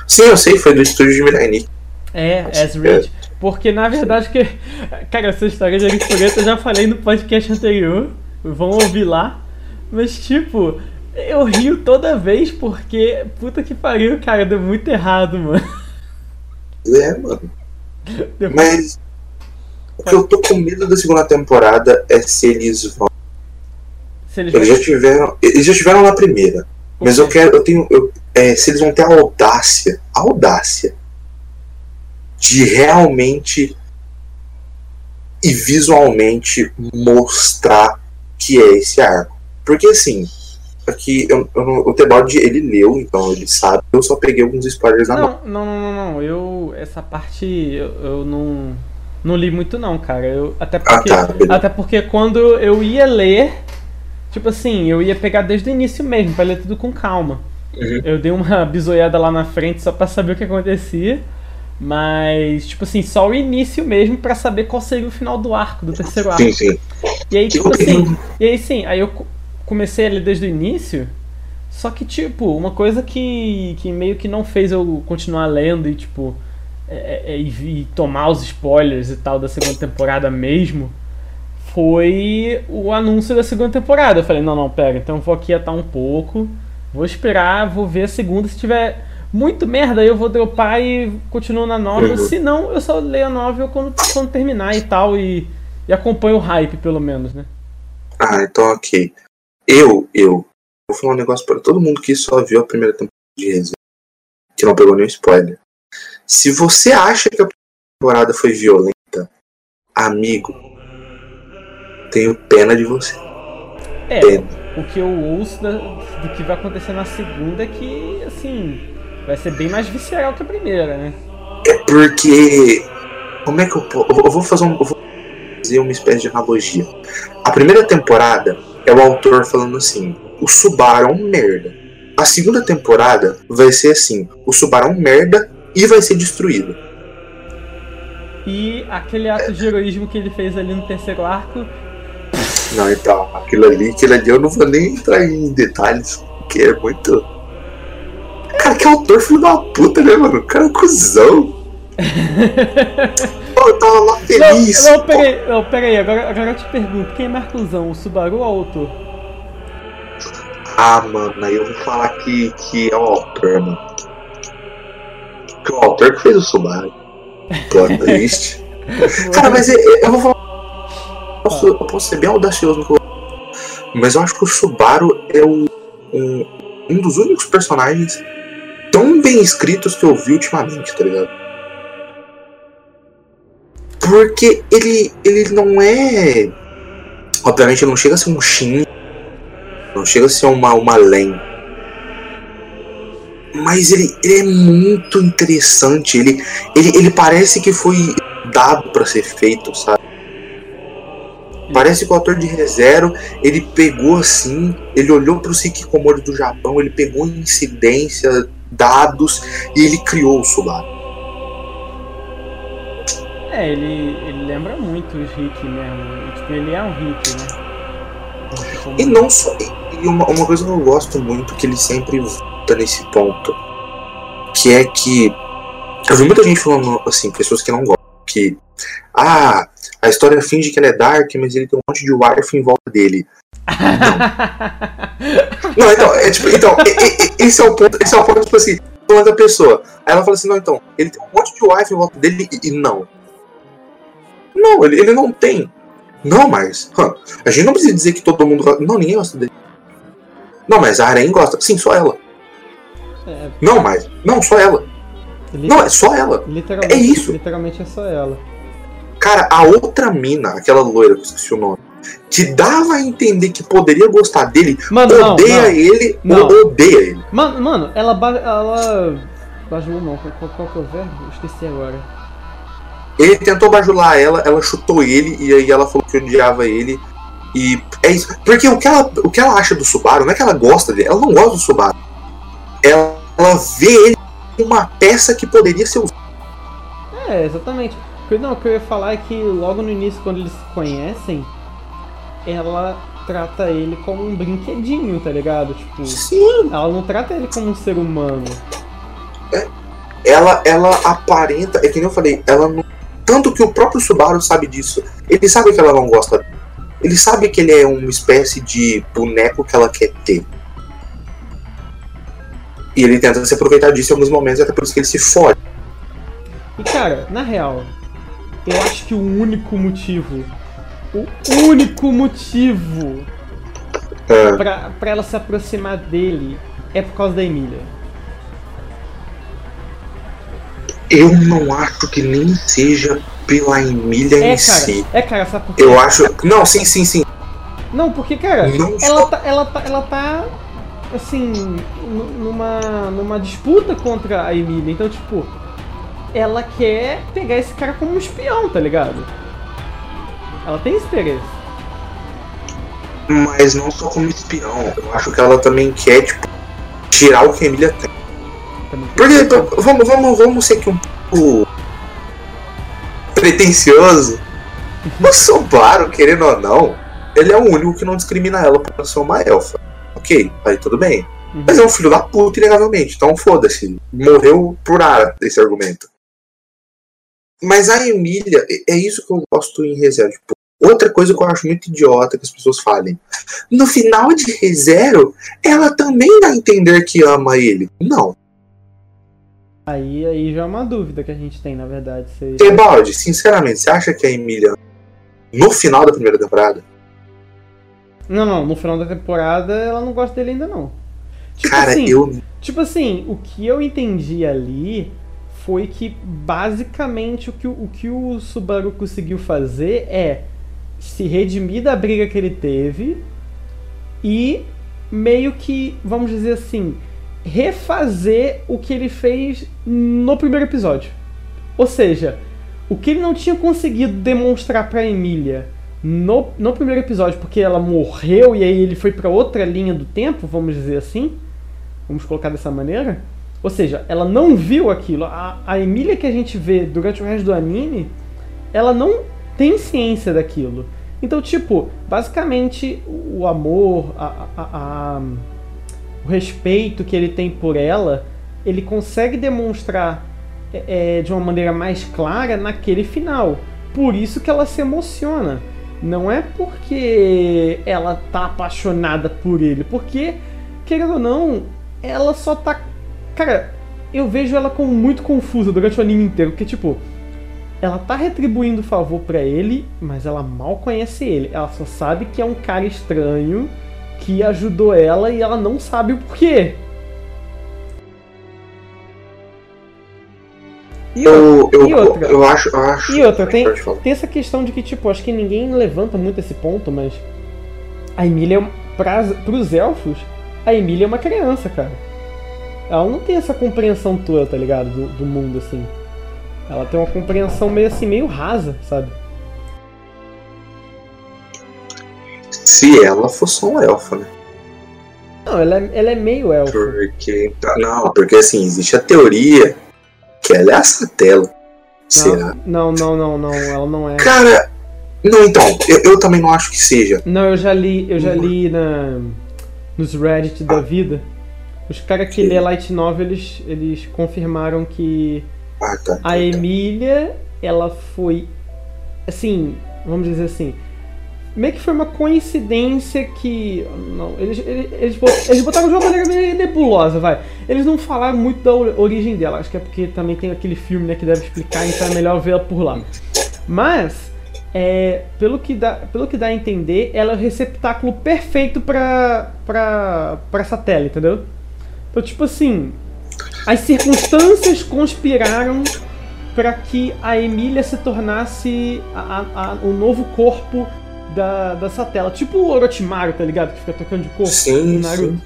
Sim, eu sei, foi do estúdio de Mirai. É, As Reed. Porque, na verdade, que... cara, essa história de Arifureta eu já falei no podcast anterior, vão ouvir lá. Mas, tipo, eu rio toda vez porque, puta que pariu, cara, deu muito errado, mano. É, mano. Depois... Mas... O que eu tô com medo da segunda temporada é se eles vão. Se eles, eles, já tiveram, eles já tiveram na primeira. O mas que? eu quero. Eu tenho. Eu, é, se eles vão ter a audácia. A audácia. De realmente. E visualmente mostrar que é esse arco. Porque assim. Aqui eu, eu, o The Baldi, ele leu, então ele sabe. Eu só peguei alguns spoilers na mão. Não, não, não, não. Eu. Essa parte eu, eu não. Não li muito não, cara. Eu, até, porque, ah, tá, até porque quando eu ia ler, tipo assim, eu ia pegar desde o início mesmo, pra ler tudo com calma. Uhum. Eu dei uma bisoiada lá na frente só pra saber o que acontecia. Mas, tipo assim, só o início mesmo pra saber qual seria o final do arco, do terceiro arco. Sim, sim. E aí, tipo assim, e aí sim, aí eu comecei a ler desde o início, só que tipo, uma coisa que, que meio que não fez eu continuar lendo e tipo... É, é, e tomar os spoilers e tal da segunda temporada mesmo foi o anúncio da segunda temporada. Eu falei, não, não, pera, então eu vou aquietar um pouco, vou esperar, vou ver a segunda, se tiver muito merda eu vou dropar e continuo na novel, se não eu só leio a novel quando, quando terminar e tal e, e acompanho o hype pelo menos, né? Ah, então ok. Eu, eu vou falar um negócio pra todo mundo que só viu a primeira temporada de Re:Zero, que não pegou nenhum spoiler. Se você acha que a temporada foi violenta, amigo, tenho pena de você. É, pena. O que eu ouço da, do que vai acontecer na segunda é que, assim, vai ser bem mais visceral que a primeira, né? É porque, como é que eu eu vou fazer, um, eu vou fazer uma espécie de analogia. A primeira temporada é o autor falando assim, o Subaru é um merda. A segunda temporada vai ser assim, o Subaru é um merda e vai ser destruído. E aquele ato de heroísmo que ele fez ali no terceiro arco? Não, então, aquilo ali, aquilo ali eu não vou nem entrar em detalhes, porque é muito... Cara, que autor filho da puta, né, mano? O cara é um cuzão. Eu tava lá feliz. Não, não peraí, não, peraí, agora, agora eu te pergunto, quem é mais cuzão, o Subaru ou o autor? Ah, mano, aí eu vou falar que, que é o autor, mano. O autor que fez o Subaru. Plot twist. Cara, mas eu, eu vou falar. Eu posso, eu posso ser bem audacioso no que eu vou falar. Mas eu acho que o Subaru é o, um, um dos únicos personagens tão bem escritos que eu vi ultimamente, tá ligado? Porque ele, ele não é. Obviamente ele não chega a ser um Shin. Não não chega a ser uma alma além, mas ele, ele é muito interessante. Ele, ele, ele parece que foi dado pra ser feito, sabe? Parece que o autor de Re:Zero, ele pegou assim, ele olhou pro Hikikomori do Japão, ele pegou incidência, dados, e ele criou o Subaru. É, ele, ele lembra muito os Hiki mesmo. Tipo, ele é um Hiki, né? E não só. E uma, uma coisa que eu gosto muito, que ele sempre volta nesse ponto, que é que eu vi muita gente falando assim, pessoas que não gostam, que ah, a história finge que ela é dark, mas ele tem um monte de wife em volta dele. Não, não então, é tipo, então é, é, esse é o ponto, esse é o ponto, tipo assim, falando da pessoa. Aí ela fala assim, não, então, ele tem um monte de wife em volta dele e, e não. Não, ele, ele não tem. Não, mas huh, a gente não precisa dizer que todo mundo gosta. Não, ninguém gosta dele. Não, mas a Arém gosta. Sim, só ela. É, não, mas. Não, só ela. Não, é só ela. É isso. Literalmente é só ela. Cara, a outra mina, aquela loira que eu esqueci o nome, que dava a entender que poderia gostar dele, mano, odeia não, não, ele não. ou odeia ele. Mano, mano ela. Ela. Bajulou não. Qual, qual que é o verbo? Esqueci agora. Ele tentou bajular ela, ela chutou ele, e aí ela falou que odiava ele. E é isso. Porque o que ela, o que ela acha do Subaru, não é que ela gosta dele, ela não gosta do Subaru. Ela, ela vê ele como uma peça que poderia ser usada. É, exatamente. Não, o que eu ia falar é que logo no início, quando eles se conhecem, ela trata ele como um brinquedinho, tá ligado? Tipo, sim. Ela não trata ele como um ser humano. É. Ela, ela aparenta, é que nem eu falei, ela não. Tanto que o próprio Subaru sabe disso. Ele sabe que ela não gosta dele. Ele sabe que ele é uma espécie de boneco que ela quer ter. E ele tenta se aproveitar disso em alguns momentos, até por isso que ele se fode. E cara, na real, eu acho que o único motivo, o único motivo é. pra, pra ela se aproximar dele é por causa da Emília. Eu não acho que nem seja pela Emília é, em cara, si. É, cara, sabe por quê? Eu acho... Não, sim, sim, sim. Não, porque, cara, não ela, só... tá, ela, tá, ela tá, assim, numa, numa disputa contra a Emília. Então, tipo, ela quer pegar esse cara como um espião, tá ligado? Ela tem esse interesse. Mas não só como espião. Eu acho que ela também quer, tipo, tirar o que a Emília tem. Porque, então, vamos, vamos, vamos ser aqui um pouco pretencioso. O Subaru, querendo ou não, ele é o único que não discrimina ela por ser uma elfa. Ok, aí tudo bem. Uhum. Mas é um filho da puta, inegavelmente. Então foda-se. Morreu por ar esse argumento. Mas a Emília, é isso que eu gosto em Re:Zero. Tipo, outra coisa que eu acho muito idiota que as pessoas falem. No final de Re:Zero, ela também dá a entender que ama ele. Não. Aí, aí já é uma dúvida que a gente tem, na verdade. Você... E Baldi, sinceramente, você acha que a Emília, no final da primeira temporada? Não, não, no final da temporada ela não gosta dele ainda não. Tipo Cara, assim, eu... Tipo assim, o que eu entendi ali foi que basicamente o que o, que o Subaru conseguiu fazer é se redimir da briga que ele teve e meio que, vamos dizer assim... refazer o que ele fez no primeiro episódio. Ou seja, o que ele não tinha conseguido demonstrar pra Emília no, no primeiro episódio, porque ela morreu e aí ele foi pra outra linha do tempo, vamos dizer assim, vamos colocar dessa maneira. Ou seja, ela não viu aquilo. A, a Emília que a gente vê durante o resto do anime, ela não tem ciência daquilo. Então, tipo, basicamente o amor, a... a, a o respeito que ele tem por ela, ele consegue demonstrar é, de uma maneira mais clara naquele final. Por isso que ela se emociona. Não é porque ela tá apaixonada por ele, porque, querendo ou não, ela só tá... Cara, eu vejo ela como muito confusa durante o anime inteiro, porque, tipo, ela tá retribuindo o favor pra ele, mas ela mal conhece ele. Ela só sabe que é um cara estranho, que ajudou ela e ela não sabe o porquê. E, eu, eu, e outra, eu acho, eu acho e outra tem, tem essa questão de que, tipo, acho que ninguém levanta muito esse ponto, mas a Emília Pra, pros elfos, a Emília é uma criança, cara. Ela não tem essa compreensão toda, tá ligado? Do, do mundo, assim. Ela tem uma compreensão meio assim, meio rasa, sabe? Se ela fosse um elfo, né? Não, ela é, ela é meio elfo. Porque... Não, porque assim, existe a teoria que ela é a Satela. Será? Não, não, não, não, ela não é. Cara, não, então, eu, eu também não acho que seja. Não, eu já li, eu já li na, nos Reddit da ah. vida. Os caras que, que lê Light Novel, eles, eles confirmaram que ah, tá, a Emília, ela foi, assim, vamos dizer assim, meio que foi uma coincidência que... Não, eles, eles, eles, eles botaram de uma maneira meio nebulosa, vai. Eles não falaram muito da origem dela, acho que é porque também tem aquele filme, né, que deve explicar, então é melhor vê-la por lá. Mas, é, pelo, que dá, pelo que dá a entender, ela é o receptáculo perfeito pra, pra, pra essa tela, entendeu? Então, tipo assim... As circunstâncias conspiraram para que a Emília se tornasse a, a, a, o novo corpo da, da Satela. Tipo o Orochimaru, tá ligado? Que fica tocando de corpo. Sim, sim.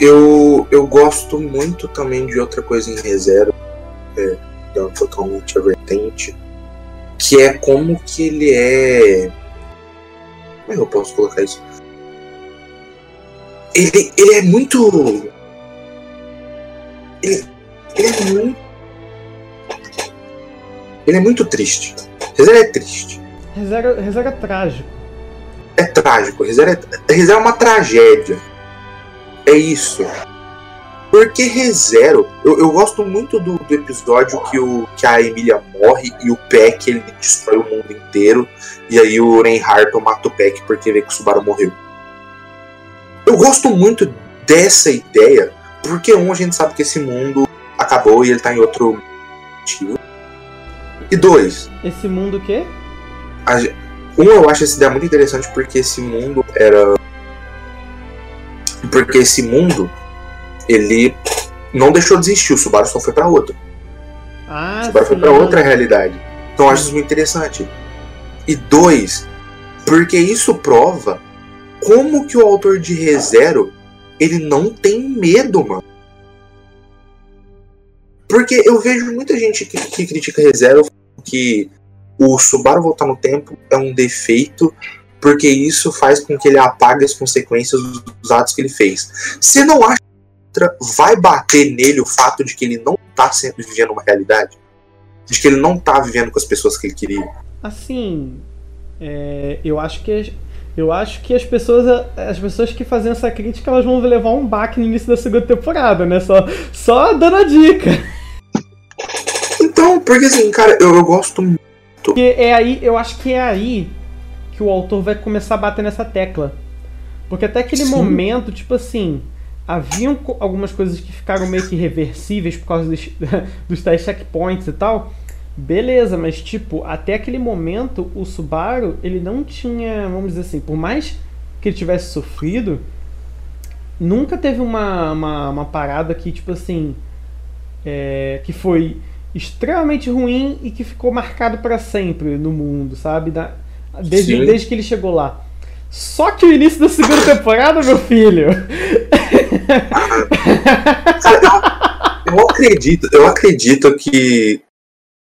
Eu, eu gosto muito também de outra coisa em Re:Zero, é, totalmente a vertente, que é como que ele é... Como eu posso colocar isso? Ele, ele é muito... Ele, ele, é muito, ele é muito triste. Re:Zero é triste. Re:Zero, Re:Zero é trágico. É trágico. Re:Zero é, Re:Zero é uma tragédia. É isso. Porque Re:Zero... Eu, eu gosto muito do, do episódio que, o, que a Emília morre e o Peck, ele destrói o mundo inteiro. E aí o Reinhardt mata o Peck porque vê que o Subaru morreu. Eu gosto muito dessa ideia. Porque um, a gente sabe que esse mundo acabou e ele tá em outro motivo. E dois... Esse mundo o quê? A, um, eu acho essa ideia muito interessante porque esse mundo era... Porque esse mundo, ele não deixou de existir, o Subaru só foi pra outra. Ah, o Subaru sim. foi pra outra realidade. Então eu acho isso muito interessante. E dois, porque isso prova como que o autor de Re:Zero... Ele não tem medo, mano. Porque eu vejo muita gente que, que critica Re:Zero, que o Subaru voltar no tempo é um defeito, porque isso faz com que ele apague as consequências dos atos que ele fez. Você não acha que vai bater nele o fato de que ele não tá sempre vivendo uma realidade? De que ele não tá vivendo com as pessoas que ele queria? Assim, é, eu acho que... Eu acho que as pessoas, as pessoas que fazem essa crítica, elas vão levar um baque no início da segunda temporada, né? Só, só dando a dica. Então, porque assim, cara, eu, eu gosto muito. Porque é aí, eu acho que é aí que o autor vai começar a bater nessa tecla. Porque até aquele Sim. momento, tipo assim, haviam algumas coisas que ficaram meio que reversíveis por causa dos, dos tais checkpoints e tal. Beleza, mas tipo, até aquele momento o Subaru, ele não tinha, vamos dizer assim, por mais que ele tivesse sofrido, nunca teve uma, uma, uma parada que, tipo assim, é, que foi extremamente ruim e que ficou marcado pra sempre no mundo, sabe? Da, desde, desde que ele chegou lá. Só que o início da segunda temporada, meu filho! Eu acredito, eu acredito que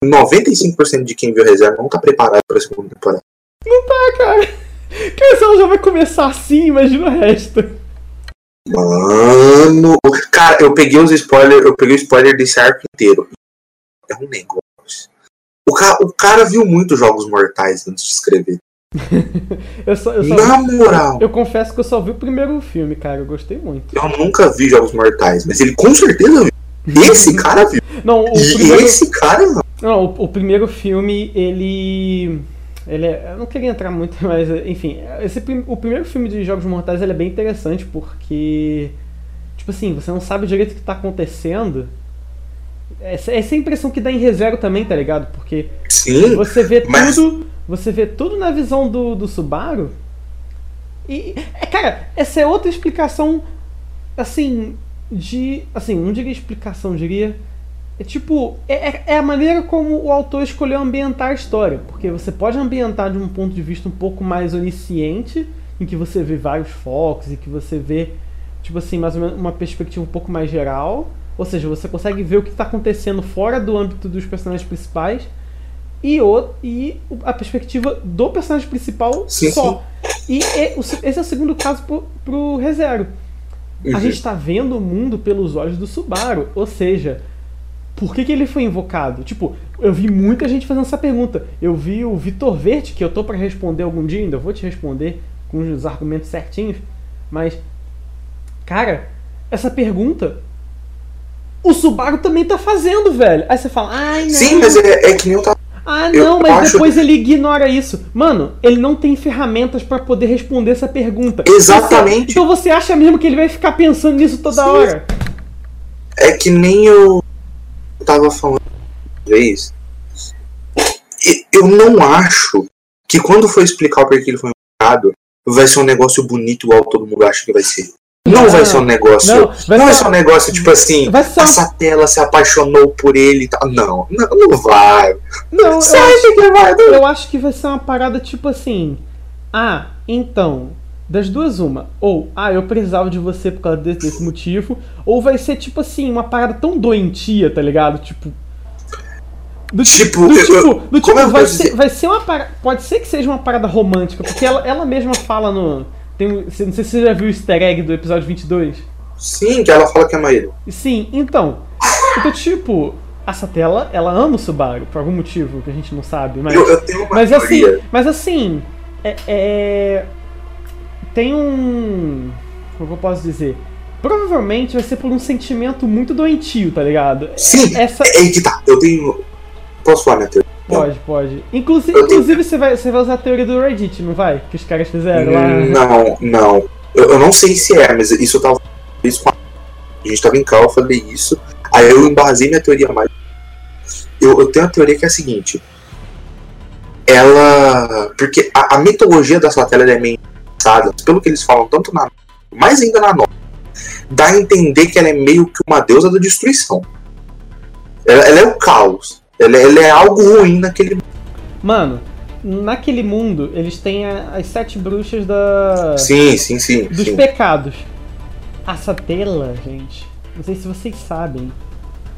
noventa e cinco por cento de quem viu Re:Zero não tá preparado pra segunda temporada. Não tá, cara. Que se ela já vai começar assim, imagina o resto. Mano... Cara, eu peguei os spoilers, eu peguei o spoiler desse arco inteiro. É um negócio. O, ca... o cara viu muitos Jogos Mortais antes de escrever. eu só, eu só Na vi... moral... Eu confesso que eu só vi o primeiro filme, cara. Eu gostei muito. Eu nunca vi Jogos Mortais, mas ele com certeza viu. Esse cara viu. Não, o e primeiro... esse cara... Não. Não, o, o primeiro filme, ele... ele é, eu não queria entrar muito, mas... Enfim, esse, o primeiro filme de Jogos Mortais, ele é bem interessante, porque... Tipo assim, você não sabe direito o que tá acontecendo. Essa, essa é a impressão que dá em Re:Zero também, tá ligado? Porque Sim, você vê mas... tudo... Você vê tudo na visão do, do Subaru. E, cara, essa é outra explicação, assim, de... Assim, não diria explicação, diria... É tipo, é, é a maneira como o autor escolheu ambientar a história, porque você pode ambientar de um ponto de vista um pouco mais onisciente, em que você vê vários focos, e que você vê, tipo assim, mais ou menos uma perspectiva um pouco mais geral. Ou seja, você consegue ver o que está acontecendo fora do âmbito dos personagens principais e, o, e a perspectiva do personagem principal sim, só. Sim. E, e esse é o segundo caso pro, pro Re:Zero. Uhum. A gente está vendo o mundo pelos olhos do Subaru. Ou seja, por que que ele foi invocado? Tipo, eu vi muita gente fazendo essa pergunta. Eu vi o Vitor Verde, que eu tô para responder algum dia ainda, eu vou te responder com os argumentos certinhos. Mas, cara, essa pergunta o Subaru também tá fazendo, velho. Aí você fala, ai, não. Sim, mas é, é que nem eu tava... Ah, não, eu mas acho... depois ele ignora isso. Mano, ele não tem ferramentas pra poder responder essa pergunta. Exatamente. Então você acha mesmo que ele vai ficar pensando nisso toda Sim. hora? É que nem eu tava falando uma vez. Eu não acho que quando for explicar o porquê ele foi invocado, vai ser um negócio bonito igual todo mundo acha que vai ser. Não, não vai ser um negócio. Não vai, não ser, vai ser um negócio tipo assim. Ser... Essa tela se apaixonou por ele e tal. Não, não, não vai. Não, Você eu, acha acho, que vai, não. eu acho que vai ser uma parada tipo assim. Ah, então. Das duas, uma. Ou, ah, eu precisava de você por causa desse, desse motivo. Ou vai ser tipo assim, uma parada tão doentia, tá ligado? Tipo. Do tipo. Do tipo, eu, do tipo vai, ser, vai ser uma parada. Pode ser que seja uma parada romântica, porque ela, ela mesma fala no. Tem, não sei se você já viu o easter egg do episódio vinte e dois. Sim, que ela fala que ama ele. Sim, então. Então, tipo, essa tela, ela ama o Subaru, por algum motivo que a gente não sabe. Mas, eu, eu tenho uma mas assim, mas assim é, é, tem um... Como eu posso dizer? Provavelmente vai ser por um sentimento muito doentio, tá ligado? Sim, essa... é que tá. Eu tenho... Posso falar minha teoria? Pode, pode. Inclusive, inclusive você, vai, você vai usar a teoria do Reddit, não vai? Que os caras fizeram lá. Não, não. Eu, eu não sei se é, mas isso eu tava isso com a... a gente tava em call, eu falei isso. Aí eu embasei minha teoria mais. Eu, eu tenho a teoria que é a seguinte. Ela... Porque a, a mitologia dessa tela é meio engraçada. Pelo que eles falam, tanto na... mais ainda na nova. Dá a entender que ela é meio que uma deusa da destruição. Ela, ela é o caos. Ele, ele é algo ruim naquele mundo. Mano, naquele mundo eles têm a, as sete bruxas da. Sim, sim, sim. Dos sim. pecados. A Satela, gente, não sei se vocês sabem,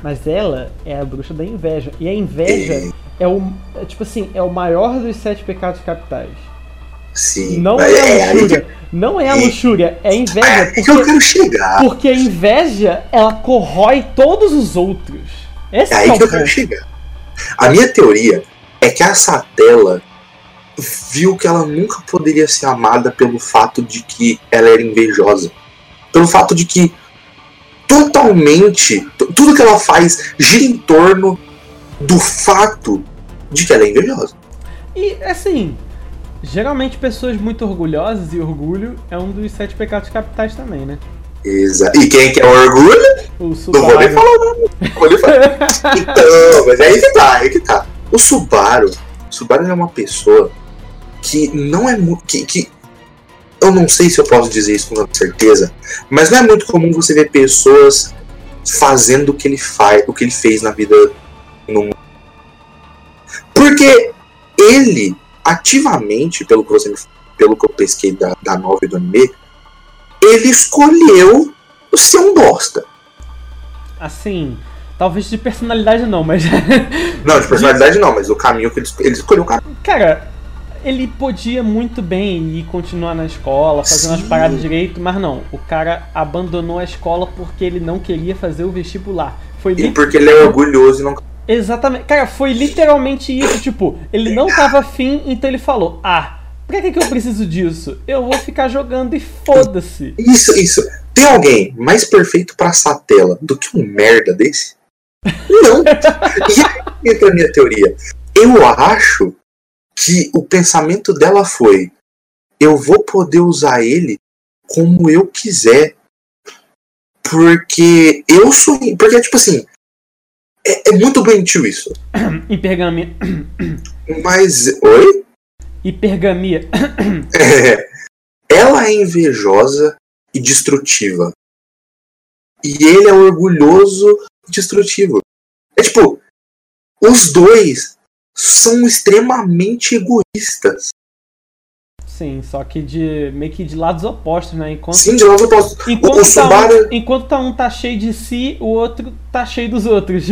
mas ela é a bruxa da inveja. E a inveja é, é o. É, tipo assim, é o maior dos sete pecados capitais. Sim. Não é a luxúria. É... Não é a luxúria, é a inveja. É porque, que eu quero chegar. Porque a inveja, ela corrói todos os outros. Esse é aí é que eu quero chegar. A minha teoria é que a Satela viu que ela nunca poderia ser amada pelo fato de que ela era invejosa. Pelo fato de que totalmente, tudo que ela faz gira em torno do fato de que ela é invejosa. E assim, geralmente pessoas muito orgulhosas e orgulho é um dos sete pecados capitais também, né? Exato. E quem quer orgulho? O Subaru. Não vou nem falar nada. Não vou nem falar. Então, mas é aí que tá, é aí que tá. O Subaru, o Subaru é uma pessoa que não é muito... Que, que, eu não sei se eu posso dizer isso com certeza, mas não é muito comum você ver pessoas fazendo o que ele faz, o que ele fez na vida no mundo. Porque ele, ativamente, pelo que, você, pelo que eu pesquei da, da novela e do anime, ele escolheu ser um bosta. Assim, talvez de personalidade não, mas... Não, de personalidade não, mas o caminho que ele, ele escolheu o caminho. Cara, ele podia muito bem ir continuar na escola, fazendo as paradas direito, mas não. O cara abandonou a escola porque ele não queria fazer o vestibular. Foi li... E porque ele é orgulhoso e não... Exatamente. Cara, foi literalmente isso, tipo, ele não tava afim, então ele falou, ah... Pra que, que eu preciso disso? Eu vou ficar jogando e foda-se. Isso, isso. Tem alguém mais perfeito pra Satela do que um merda desse? Não. E aí entra a minha teoria. Eu acho que o pensamento dela foi: eu vou poder usar ele como eu quiser. Porque eu sou. Porque, tipo assim. É, é muito doentio isso. Em pergaminho. Mas. Oi? Hipergamia. É. Ela é invejosa e destrutiva. E ele é orgulhoso e destrutivo. É tipo, os dois são extremamente egoístas. Sim, só que de meio que de lados opostos, né? Enquanto, Sim, de lados opostos. Enquanto, o Samara... tá um, enquanto tá um tá cheio de si, o outro tá cheio dos outros.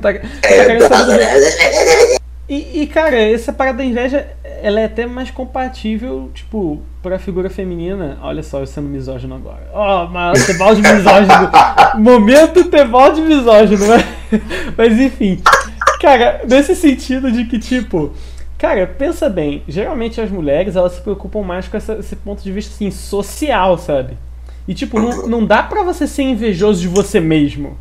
tá, tá querendo saber. E, e, cara, essa parada da inveja, ela é até mais compatível, tipo, pra figura feminina. Olha só, eu sendo misógino agora. Ó, oh, mas The Baldi misógino. Momento The Baldi misógino, né? Mas enfim. Cara, nesse sentido de que, tipo... Cara, pensa bem. Geralmente as mulheres, elas se preocupam mais com essa, esse ponto de vista, assim, social, sabe? E, tipo, não, não dá pra você ser invejoso de você mesmo.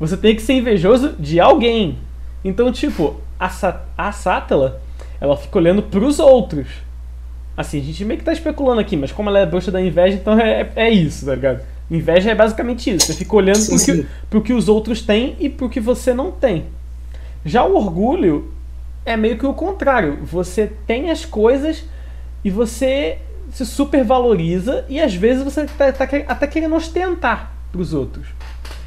Você tem que ser invejoso de alguém. Então, tipo... A, Sa- a Sátala, ela fica olhando pros outros. Assim, a gente meio que tá especulando aqui, mas como ela é bruxa da inveja, então é, é isso, tá ligado? Inveja é basicamente isso. Você fica olhando sim, pro, sim. Que, pro que os outros têm e pro que você não tem. Já o orgulho é meio que o contrário. Você tem as coisas e você se supervaloriza e às vezes você tá, tá até querendo ostentar pros outros.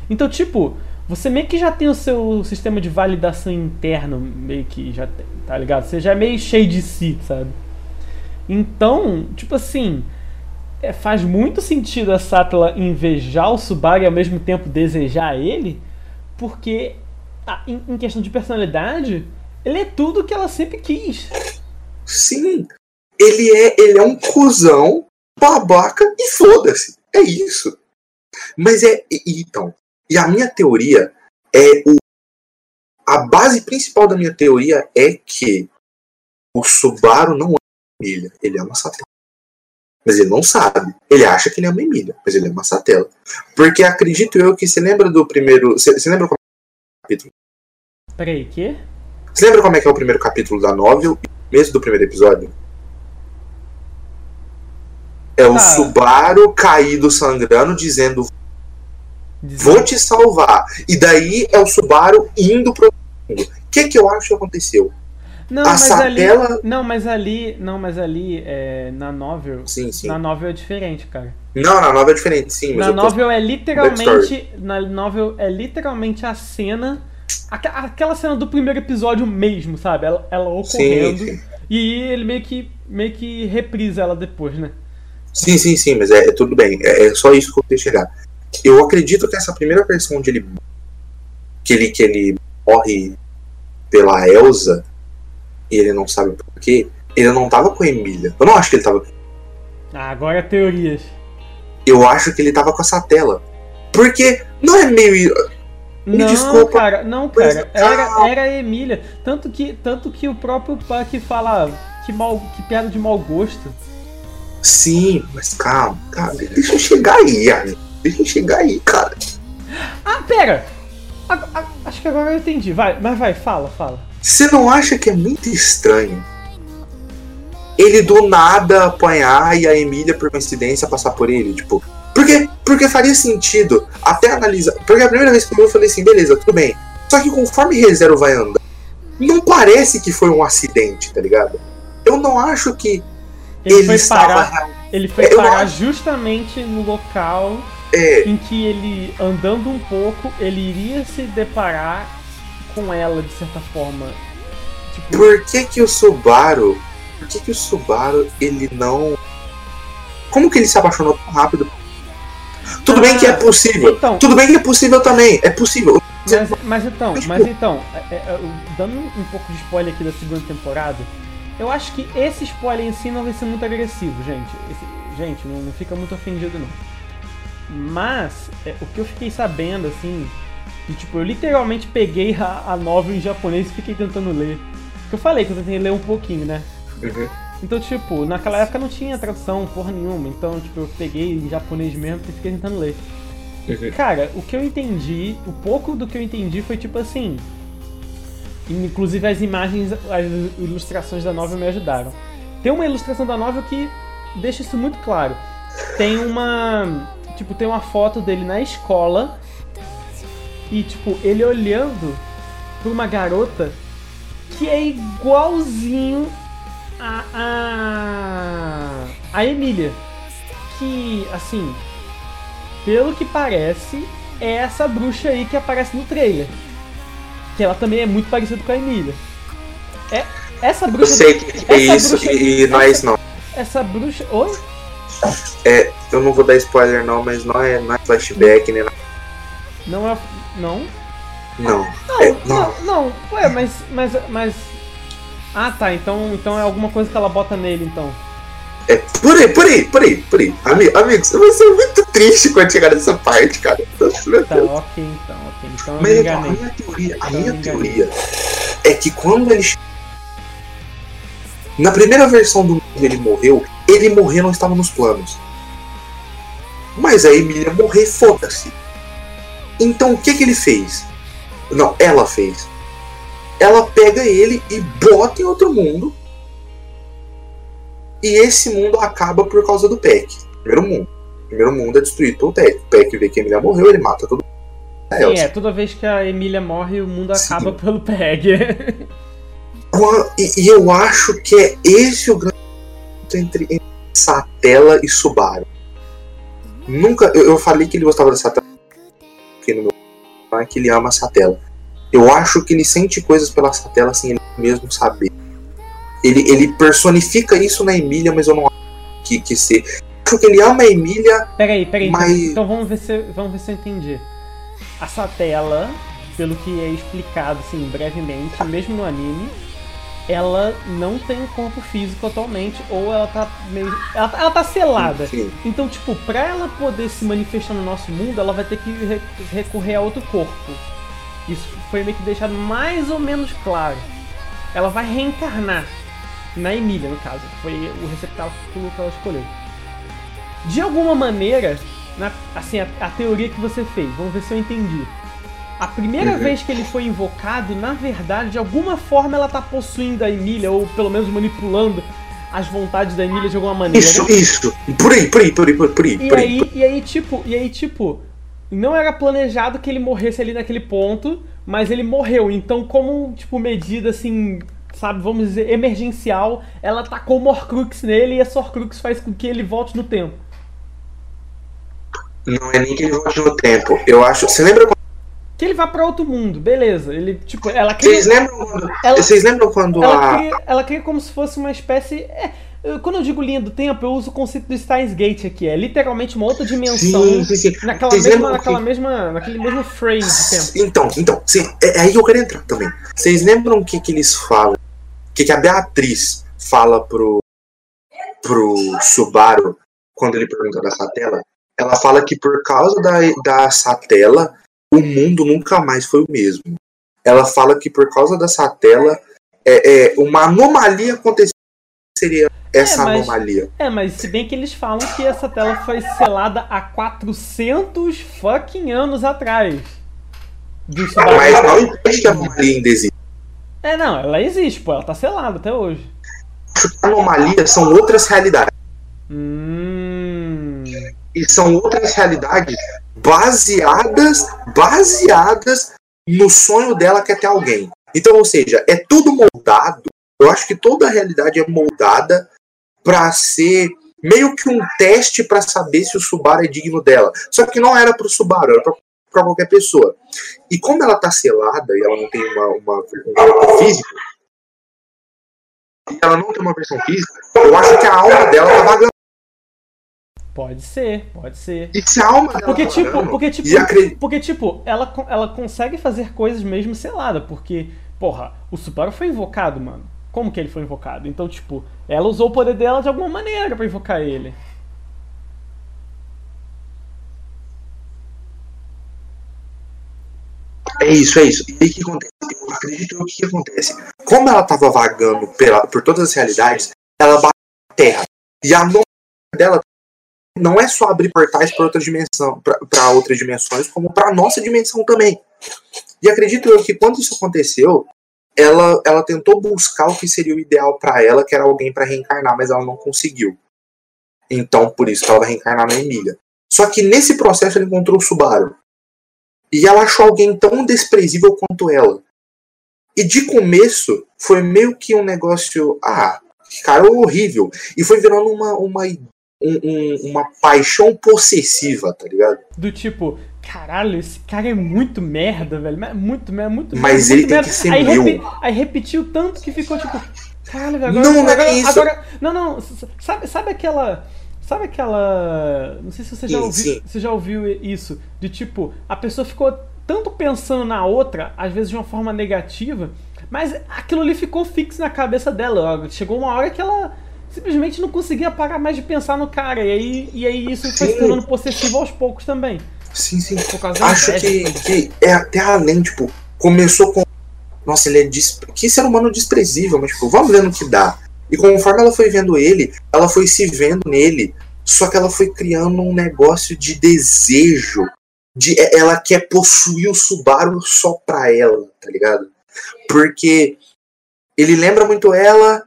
Então, tipo... Você meio que já tem o seu sistema de validação interno, meio que já tem, tá ligado? Você já é meio cheio de si, sabe? Então, tipo assim, é, faz muito sentido a Sátala invejar o Subaru e ao mesmo tempo desejar ele, porque a, em, em questão de personalidade, ele é tudo o que ela sempre quis. Sim, ele é, ele é um cuzão, babaca e foda-se, é isso. Mas é, e, então... E a minha teoria é o... A base principal da minha teoria é que o Subaru não é uma Emília, ele é uma Satela. Mas ele não sabe. Ele acha que ele é uma Emília, mas ele é uma Satela. Porque acredito eu que você lembra do primeiro... Você, você lembra como é o capítulo? Peraí, quê? Você lembra como é que é o primeiro capítulo da novel e mesmo do primeiro episódio? É o ah. Subaru caído sangrando dizendo... Vou te salvar. E daí é o Subaru indo pro mundo. O que que eu acho que aconteceu? Não, a mas Satela... ali, não, mas ali, não, mas ali é, na novel, sim, sim. Na novel é diferente, cara. Não, na novel é diferente, sim. Mas na novel tô... é literalmente, na novel é literalmente a cena, aquela cena do primeiro episódio mesmo, sabe? Ela, ela ocorrendo sim, sim. E ele meio que, meio que reprisa ela depois, né? Sim, sim, sim. Mas é, é tudo bem. É, é só isso que eu queria chegar. Eu acredito que essa primeira versão onde ele que ele, que ele morre pela Elsa e ele não sabe por quê, ele não tava com a Emília. Eu não acho que ele tava com a Emília. Ah, agora teorias. Eu acho que ele tava com a Satela. Porque não é meio... Me não, desculpa, cara, não, cara. Era, era a Emília. Tanto que, tanto que o próprio Puck fala que, mal, que piada de mau gosto. Sim, mas calma, calma. Deixa eu chegar aí, amigo. Deixa eu chegar aí, cara. Ah, pera! A, a, acho que agora eu entendi. Vai, mas vai, fala, fala. Você não acha que é muito estranho ele do nada apanhar e a Emília, por coincidência, passar por ele? Tipo, porque, porque faria sentido até analisar. Porque a primeira vez que eu vi, eu falei assim, beleza, tudo bem. Só que conforme Re:Zero vai andando, não parece que foi um acidente, tá ligado? Eu não acho que ele, ele foi estava... Parar, ele foi eu parar acho... justamente no local... É. Em que ele, andando um pouco, ele iria se deparar com ela, de certa forma. Tipo... Por que que o Subaru... Por que que o Subaru, ele não... Como que ele se apaixonou tão rápido? Tudo ah, bem que é possível. Então, Tudo bem que é possível também. É possível. Mas, mas então, mas então é, é, dando um pouco de spoiler aqui da segunda temporada, eu acho que esse spoiler em si não vai ser muito agressivo, gente. Esse, gente, não, não fica muito ofendido, não. Mas, é, o que eu fiquei sabendo, assim... E, tipo, eu literalmente peguei a, a novel em japonês e fiquei tentando ler. Porque eu falei que eu tentei ler um pouquinho, né? Uhum. Então, tipo, naquela época não tinha tradução porra nenhuma. Então, tipo, eu peguei em japonês mesmo e fiquei tentando ler. Uhum. Cara, o que eu entendi... O pouco do que eu entendi foi, tipo, assim... Inclusive as imagens, as ilustrações da novel me ajudaram. Tem uma ilustração da novel que deixa isso muito claro. Tem uma... Tipo, tem uma foto dele na escola e, tipo, ele olhando pra uma garota que é igualzinho a, a, a Emília. Que, assim, pelo que parece, é essa bruxa aí que aparece no trailer. Que ela também é muito parecida com a Emília. É, essa bruxa... Eu sei que é isso e não é isso não. essa bruxa... Oi? É, eu não vou dar spoiler não, mas não é, não é flashback, né? Não é... Não? Não. Não, é, não, não, não. Ué, mas, mas, mas... Ah, tá, então, então é alguma coisa que ela bota nele, então. É, por aí, por aí, por aí, por aí. Ami, amigos, eu vou ser muito triste quando chegar nessa parte, cara. Nossa, meu Deus. Tá, ok, então, ok. Então eu me enganei. Mas a minha teoria, a então minha teoria é que quando ele... Na primeira versão do mundo ele morreu, ele morrer não estava nos planos. Mas a Emília morrer, foda-se. Então o que que ele fez? Não, ela fez. Ela pega ele e bota em outro mundo. E esse mundo acaba por causa do Peck. Primeiro mundo. Primeiro mundo é destruído pelo Peck. O Peck vê que a Emília morreu, ele mata todo mundo. Sim, é, toda vez que a Emília morre, o mundo acaba Sim. pelo Peck. E, e eu acho que é esse o grande ponto entre, entre Satella e Subaru. Nunca. Eu, eu falei que ele gostava da Satella, porque no meu é que ele ama a Satella. Eu acho que ele sente coisas pela Satella sem ele mesmo saber. Ele, ele personifica isso na Emília, mas eu não acho que, que ser. Acho que ele ama a Emília. Peraí, peraí. Mas... Então vamos ver, se, vamos ver se eu entendi. A Satella, pelo que é explicado assim, brevemente, mesmo no anime, ela não tem um corpo físico atualmente, ou ela tá meio... Ela, ela tá selada. Sim. Então, tipo, pra ela poder se manifestar no nosso mundo, ela vai ter que re- recorrer a outro corpo. Isso foi meio que deixado mais ou menos claro. Ela vai reencarnar na Emília, no caso. Foi o receptáculo que ela escolheu. De alguma maneira, na, assim, a, a teoria que você fez, vamos ver se eu entendi. A primeira uhum. vez que ele foi invocado, na verdade, de alguma forma ela tá possuindo a Emília, ou pelo menos manipulando as vontades da Emília de alguma maneira. Isso, isso. Por aí, por aí, por aí, por aí. E, por aí, aí, por... e aí, tipo, e aí, tipo, não era planejado que ele morresse ali naquele ponto, mas ele morreu. Então, como, tipo, medida, assim, sabe, vamos dizer, emergencial, ela tacou o Horcrux nele e esse Horcrux faz com que ele volte no tempo. Não é nem que ele volte no tempo. Eu acho... Você lembra quando... Que ele vá pra outro mundo, beleza. Ele, tipo, ela cria... Vocês lembram quando... Ela, Vocês lembram quando ela, a... cria, ela cria como se fosse uma espécie... É, eu, quando eu digo linha do tempo, eu uso o conceito do Steins Gate aqui. É literalmente uma outra dimensão. Sim, sim, sim. Naquela, mesma, naquela que... mesma... Naquele mesmo frame de tempo. Então, então. Sim, é aí que eu quero entrar também. Vocês lembram o que que eles falam? O que que a Beatriz fala pro... Pro Subaru, quando ele pergunta da Satella? Ela fala que por causa da, da Satella... O mundo nunca mais foi o mesmo. Ela fala que por causa da Satella é, é, uma anomalia aconteceu. Seria essa é, mas, anomalia. É, mas se bem que eles falam que essa Satella foi selada há quatrocentos fucking anos atrás. Ah, mas não impede que a anomalia ainda existe. É, não, ela existe, pô. Ela tá selada até hoje. Anomalias são outras realidades. Hum... E são outras realidades... baseadas, baseadas no sonho dela que é ter alguém. Então, ou seja, é tudo moldado, eu acho que toda a realidade é moldada pra ser meio que um teste pra saber se o Subaru é digno dela. Só que não era pro Subaru, era pra, pra qualquer pessoa. E como ela tá selada e ela não tem uma, uma, uma versão física, e ela não tem uma versão física, eu acho que a alma dela tá vagando. Pode ser, pode ser. E se a alma dela porque, tá tipo, falando, porque, tipo, acred... porque, tipo, ela, ela consegue fazer coisas mesmo selada, porque, porra, o Subaru foi invocado, mano. Como que ele foi invocado? Então, tipo, ela usou o poder dela de alguma maneira pra invocar ele. É isso, é isso. E o que acontece? Eu acredito no que acontece. Como ela tava vagando pela, por todas as realidades, ela bateu na Terra. E a alma dela... Não é só abrir portais para outra dimensão, para outras dimensões, como para nossa dimensão também. E acredito eu que quando isso aconteceu, ela, ela tentou buscar o que seria o ideal para ela, que era alguém para reencarnar, mas ela não conseguiu. Então, por isso, ela vai reencarnar na Emília. Só que nesse processo ela encontrou o Subaru. E ela achou alguém tão desprezível quanto ela. E de começo, foi meio que um negócio... Ah, cara, horrível. E foi virando uma... uma Um, um, uma paixão possessiva, tá ligado? Do tipo, caralho, esse cara é muito merda, velho. Muito merda, muito merda. Mas muito ele merda. Tem que ser aí meu. Repi- aí repetiu tanto que ficou tipo, Caralho, velho. Agora, não, não é isso. Agora, não, não. Sabe, sabe aquela... Sabe aquela... Não sei se você já, ouviu, você já ouviu isso. De tipo, a pessoa ficou tanto pensando na outra, às vezes de uma forma negativa, mas aquilo ali ficou fixo na cabeça dela. Chegou uma hora que ela simplesmente não conseguia parar mais de pensar no cara. E aí, e aí isso foi se tornando possessivo aos poucos também. Sim, sim. Por causa Acho que, que é até além, tipo, começou com... Nossa, ele é... Despre... Que ser humano desprezível, mas tipo, vamos ver no que dá. E conforme ela foi vendo ele, ela foi se vendo nele, só que ela foi criando um negócio de desejo, de ela quer possuir o Subaru só pra ela, tá ligado? Porque ele lembra muito ela,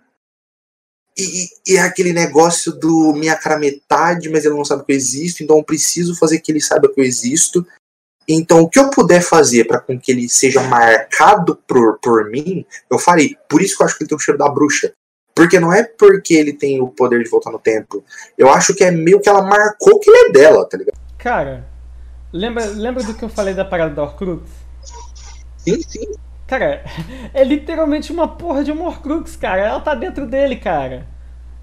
e, e é aquele negócio do minha cara metade, mas ele não sabe que eu existo, então eu preciso fazer que ele saiba que eu existo. Então, o que eu puder fazer para com que ele seja marcado por, por mim, eu farei. Por isso que eu acho que ele tem o cheiro da bruxa. Porque não é porque ele tem o poder de voltar no tempo. Eu acho que é meio que ela marcou que ele é dela, tá ligado? Cara, lembra, lembra do que eu falei da parada da Horcrux? Sim, sim. Cara, é literalmente uma porra de uma Horcrux, cara. Ela tá dentro dele, cara.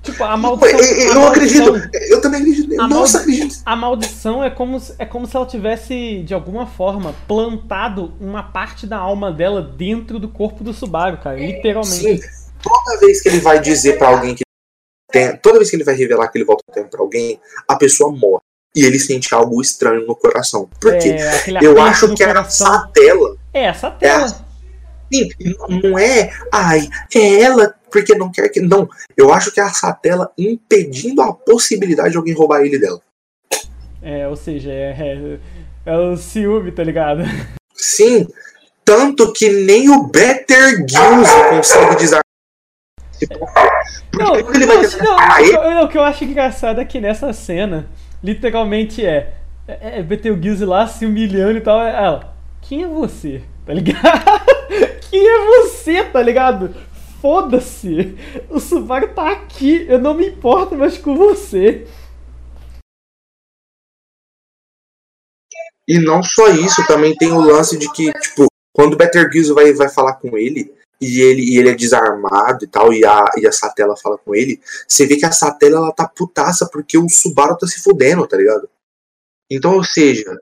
Tipo, a maldição... Eu, eu, eu a maldição, acredito. Eu também acredito. A Nossa, acredito. A maldição é como, é como se ela tivesse, de alguma forma, plantado uma parte da alma dela dentro do corpo do Subaru, cara. Literalmente. Sim. Toda vez que ele vai dizer pra alguém que tem, toda vez que ele vai revelar que ele volta no tempo pra alguém, a pessoa morre. E ele sente algo estranho no coração. Por quê? É, eu acho que era essa tela. É, essa tela. É, sim, não é, ai, é ela, porque não quer que... Não, eu acho que é essa tela impedindo a possibilidade de alguém roubar ele dela. É, ou seja, é, é, é o ciúme, tá ligado? Sim, tanto que nem o Better Guilherme consegue desarmar. Não, ele vai não, não, ah, ele... o, o, o que eu acho engraçado é que nessa cena, literalmente é, é, é Betelgeuse lá se humilhando e tal. Ela, quem é você? Tá ligado? Quem é você? Tá ligado? Foda-se! O Subaru tá aqui, eu não me importo mais com você. E não só isso, também tem o lance de que, tipo, quando o Betelgeuse vai, vai falar com ele. E ele, e ele é desarmado e tal, e a, e a Satela fala com ele, você vê que a Satela, ela tá putaça porque o Subaru tá se fudendo, tá ligado? Então, ou seja,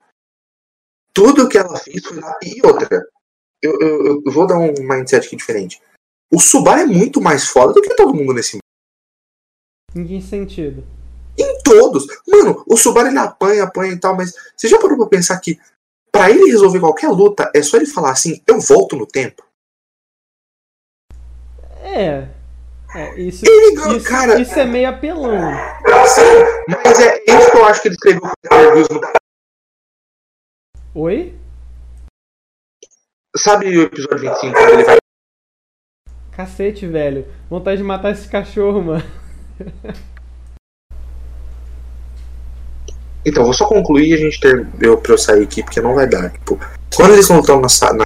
tudo que ela fez foi lá. E outra, eu, eu, eu vou dar um mindset aqui diferente. O Subaru é muito mais foda do que todo mundo nesse mundo. Em que sentido? Em todos. Mano, o Subaru, ele apanha, apanha e tal, mas você já parou pra pensar que pra ele resolver qualquer luta, é só ele falar assim, eu volto no tempo? É, é isso, ligou, isso, cara, isso é meio apelão. Sim, mas é isso que eu acho que ele escreveu no... Oi? Sabe o episódio vinte e cinco, quando ele vai... Cacete, velho. Vontade de matar esse cachorro, mano. Então, vou só concluir e a gente ter... Eu, pra eu sair aqui, porque não vai dar. Tipo, quando eles não estão na sala...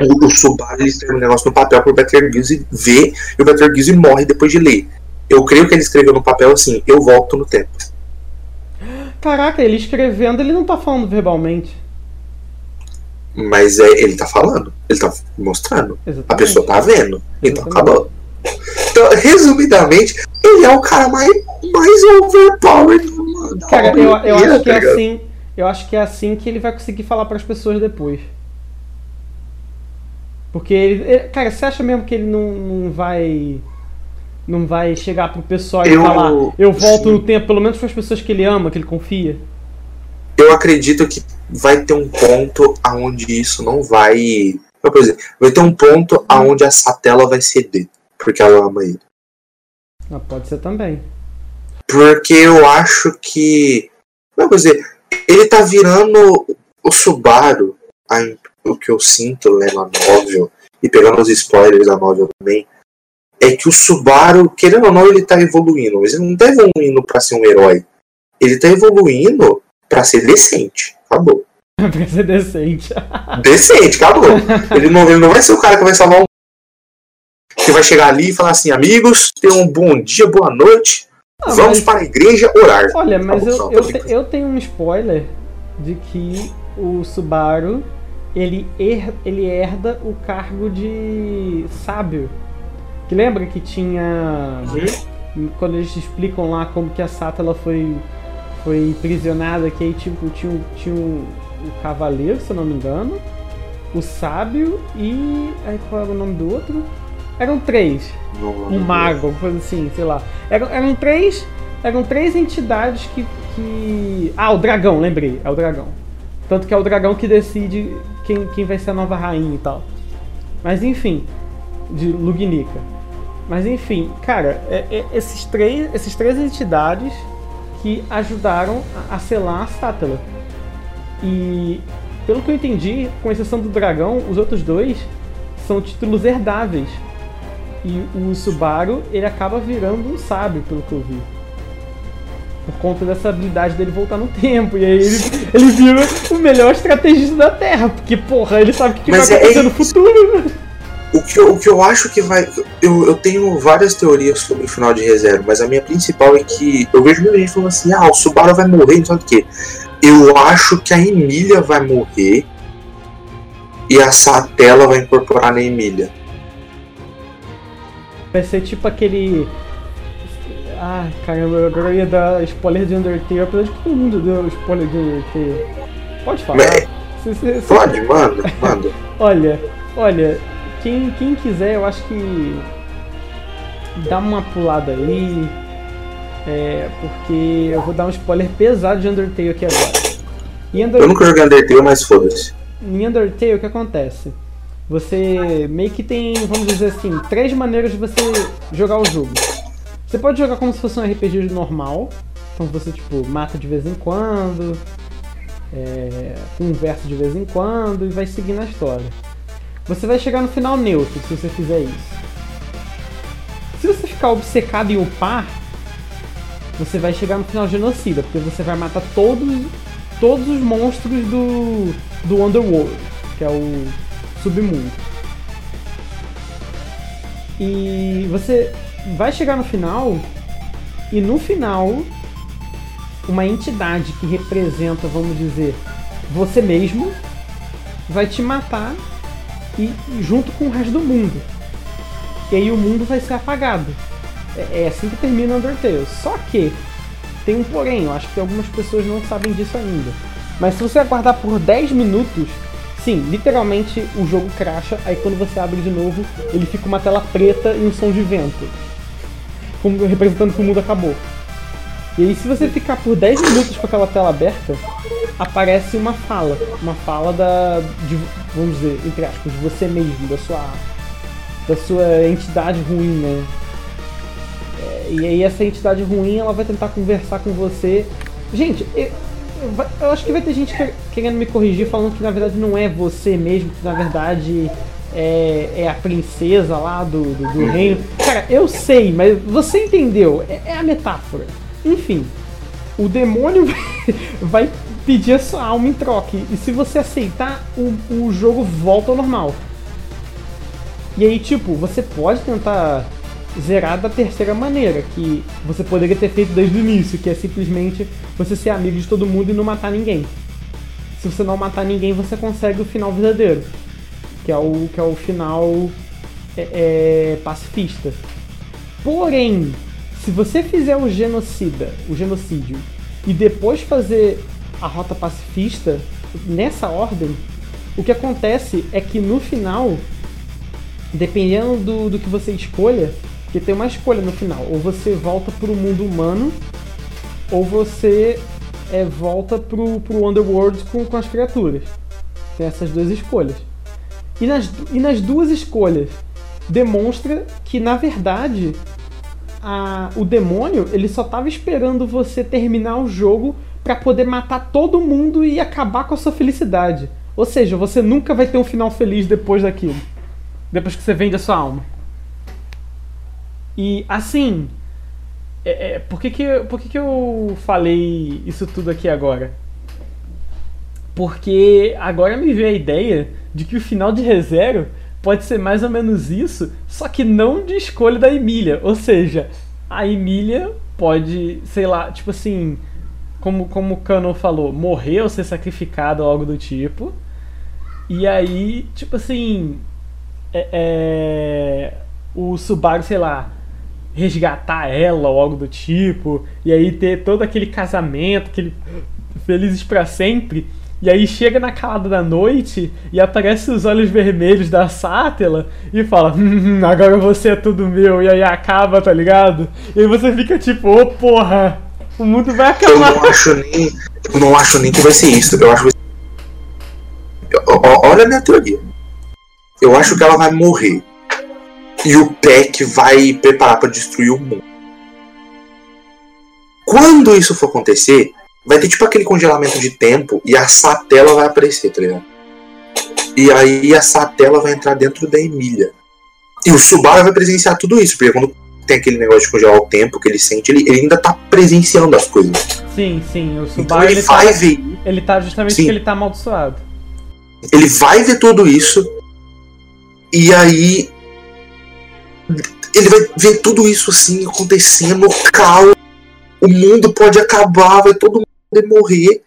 O Subaru, ele escreveu um negócio no papel pro Betelgeuse ver, e o Betelgeuse morre depois de ler. Eu creio que ele escreveu no papel assim, eu volto no tempo. Caraca, ele escrevendo, ele não tá falando verbalmente. Mas é, ele tá falando, ele tá mostrando. Exatamente. A pessoa tá vendo, então exatamente. Acabou. Então, resumidamente, ele é o cara mais, mais overpowered do mundo. Cara, eu, eu acho que é assim, eu acho que é assim que ele vai conseguir falar pras pessoas depois. Porque ele, ele... Cara, você acha mesmo que ele não, não vai... Não vai chegar pro pessoal eu, e falar... Eu volto sim. no tempo, pelo menos para as pessoas que ele ama, que ele confia? Eu acredito que vai ter um ponto aonde isso não vai... Por exemplo, vai ter um ponto aonde essa tela vai ceder. Porque ela ama ele. Ah, pode ser também. Porque eu acho que... Não, quer dizer, ele tá virando o Subaru... A, o que eu sinto né, na novel, e pegando os spoilers da novel também, é que o Subaru, querendo ou não, ele tá evoluindo, mas ele não tá evoluindo pra ser um herói, ele tá evoluindo pra ser decente, acabou. Pra ser decente. Decente, acabou. Ele não, ele não vai ser o cara que vai salvar um... Que vai chegar ali e falar assim, amigos, tenham um bom dia, boa noite, não, vamos mas... para a igreja orar. Olha, mas acabou, eu, eu, te, eu tenho um spoiler de que o Subaru... Ele, her, ele herda o cargo de sábio Que lembra que tinha... Uhum. Quando eles explicam lá como que a Sato ela foi, foi imprisionada, que aí tipo, tinha, tinha um, um cavaleiro, se eu não me engano, o sábio e... Aí qual era o nome do outro? Eram três. Um mago, coisa assim, sei lá. Eram, eram três... Eram três entidades que, que... Ah, o dragão, lembrei. É o dragão. Tanto que é o dragão que decide quem, quem vai ser a nova rainha e tal. Mas enfim, de Lugnica. Mas enfim, cara, é, é, esses três, esses três entidades que ajudaram a, a selar a Sátela. E, pelo que eu entendi, com exceção do dragão, os outros dois são títulos herdáveis. E o Subaru, ele acaba virando um sábio, pelo que eu vi. Por conta dessa habilidade dele voltar no tempo. E aí ele, ele vira o melhor estrategista da Terra. Porque, porra, ele sabe o que mas vai acontecer é no futuro. O que, eu, o que eu acho que vai... Eu, eu tenho várias teorias sobre o final de Re:Zero, mas a minha principal é que... Eu vejo muita gente falando assim, ah, o Subaru vai morrer, não sabe o quê. Eu acho que a Emilia vai morrer e a Satela vai incorporar na Emilia. Vai ser tipo aquele... Ah, caramba, agora eu ia dar spoiler de Undertale, apesar de que todo mundo deu spoiler de Undertale. Pode falar. É. Se, se, se... Pode, manda, manda. Olha, olha, quem, quem quiser, eu acho que dá uma pulada aí, é, porque eu vou dar um spoiler pesado de Undertale aqui agora. Under... Eu nunca joguei Undertale, mas foda-se. Em Undertale, o que acontece? Você meio que tem, vamos dizer assim, três maneiras de você jogar o jogo. Você pode jogar como se fosse um R P G normal, então você tipo mata de vez em quando, é, conversa de vez em quando e vai seguindo a história. Você vai chegar no final neutro se você fizer isso. Se você ficar obcecado em upar, você vai chegar no final genocida, porque você vai matar todos, todos os monstros do, do Underworld, que é o submundo. E você... vai chegar no final, e no final, uma entidade que representa, vamos dizer, você mesmo, vai te matar e junto com o resto do mundo. E aí o mundo vai ser apagado. É, é assim que termina Undertale. Só que, tem um porém, eu acho que algumas pessoas não sabem disso ainda. Mas se você aguardar por dez minutos, sim, literalmente o jogo crasha, aí quando você abre de novo, ele fica uma tela preta e um som de vento. Como representando que o mundo acabou. E aí se você ficar por dez minutos com aquela tela aberta, aparece uma fala. Uma fala da... de, vamos dizer, entre aspas, de você mesmo, da sua... da sua entidade ruim, né? E aí essa entidade ruim, ela vai tentar conversar com você. Gente, eu, eu acho que vai ter gente querendo me corrigir, falando que na verdade não é você mesmo, que na verdade... É, é a princesa lá do, do, do reino. Cara, eu sei, mas você entendeu. É, é a metáfora. Enfim, o demônio vai pedir a sua alma em troca. E se você aceitar, o, o jogo volta ao normal. E aí, tipo, você pode tentar zerar da terceira maneira, que você poderia ter feito desde o início, que é simplesmente você ser amigo de todo mundo e não matar ninguém. Se você não matar ninguém, você consegue o final verdadeiro, que é o, que é o final é, é, pacifista. Porém, se você fizer o genocida, o genocídio, e depois fazer a rota pacifista, nessa ordem, o que acontece é que no final, dependendo do, do que você escolha, porque tem uma escolha no final, ou você volta pro mundo humano, ou você é, volta pro, pro Underworld com, com as criaturas. Tem essas duas escolhas. E nas, e nas duas escolhas demonstra que, na verdade, a, o demônio ele só estava esperando você terminar o jogo para poder matar todo mundo e acabar com a sua felicidade. Ou seja, você nunca vai ter um final feliz depois daquilo. Depois que você vende a sua alma. E, assim, é, é, por que que, por que que eu falei isso tudo aqui agora? Porque agora me veio a ideia de que o final de Re:Zero pode ser mais ou menos isso, só que não de escolha da Emilia. Ou seja, a Emilia pode, sei lá, tipo assim, como, como o Canon falou, morrer ou ser sacrificada ou algo do tipo. E aí, tipo assim, é, é, o Subaru, sei lá, resgatar ela ou algo do tipo, e aí ter todo aquele casamento, aquele felizes pra sempre, e aí chega na calada da noite e aparece os olhos vermelhos da Sátela e fala, hum, agora você é tudo meu, e aí acaba, tá ligado? E aí você fica tipo, ô oh, porra, o mundo vai acabar. Eu não acho nem, eu não acho nem que vai ser isso, eu acho que vai ser... Olha a minha teoria. Eu acho que ela vai morrer. E o Peck vai preparar pra destruir o mundo. Quando isso for acontecer, vai ter tipo aquele congelamento de tempo e a Satela vai aparecer, tá ligado? E aí a Satela vai entrar dentro da Emília. E o Subaru vai presenciar tudo isso, porque quando tem aquele negócio de congelar o tempo que ele sente, ele, ele ainda tá presenciando as coisas. Sim, sim, o Subaru então ele, ele vai tá, ver. Ele tá justamente sim. porque ele tá amaldiçoado. Ele vai ver tudo isso e aí... ele vai ver tudo isso assim acontecendo, caos, o mundo pode acabar, vai todo mundo morrer,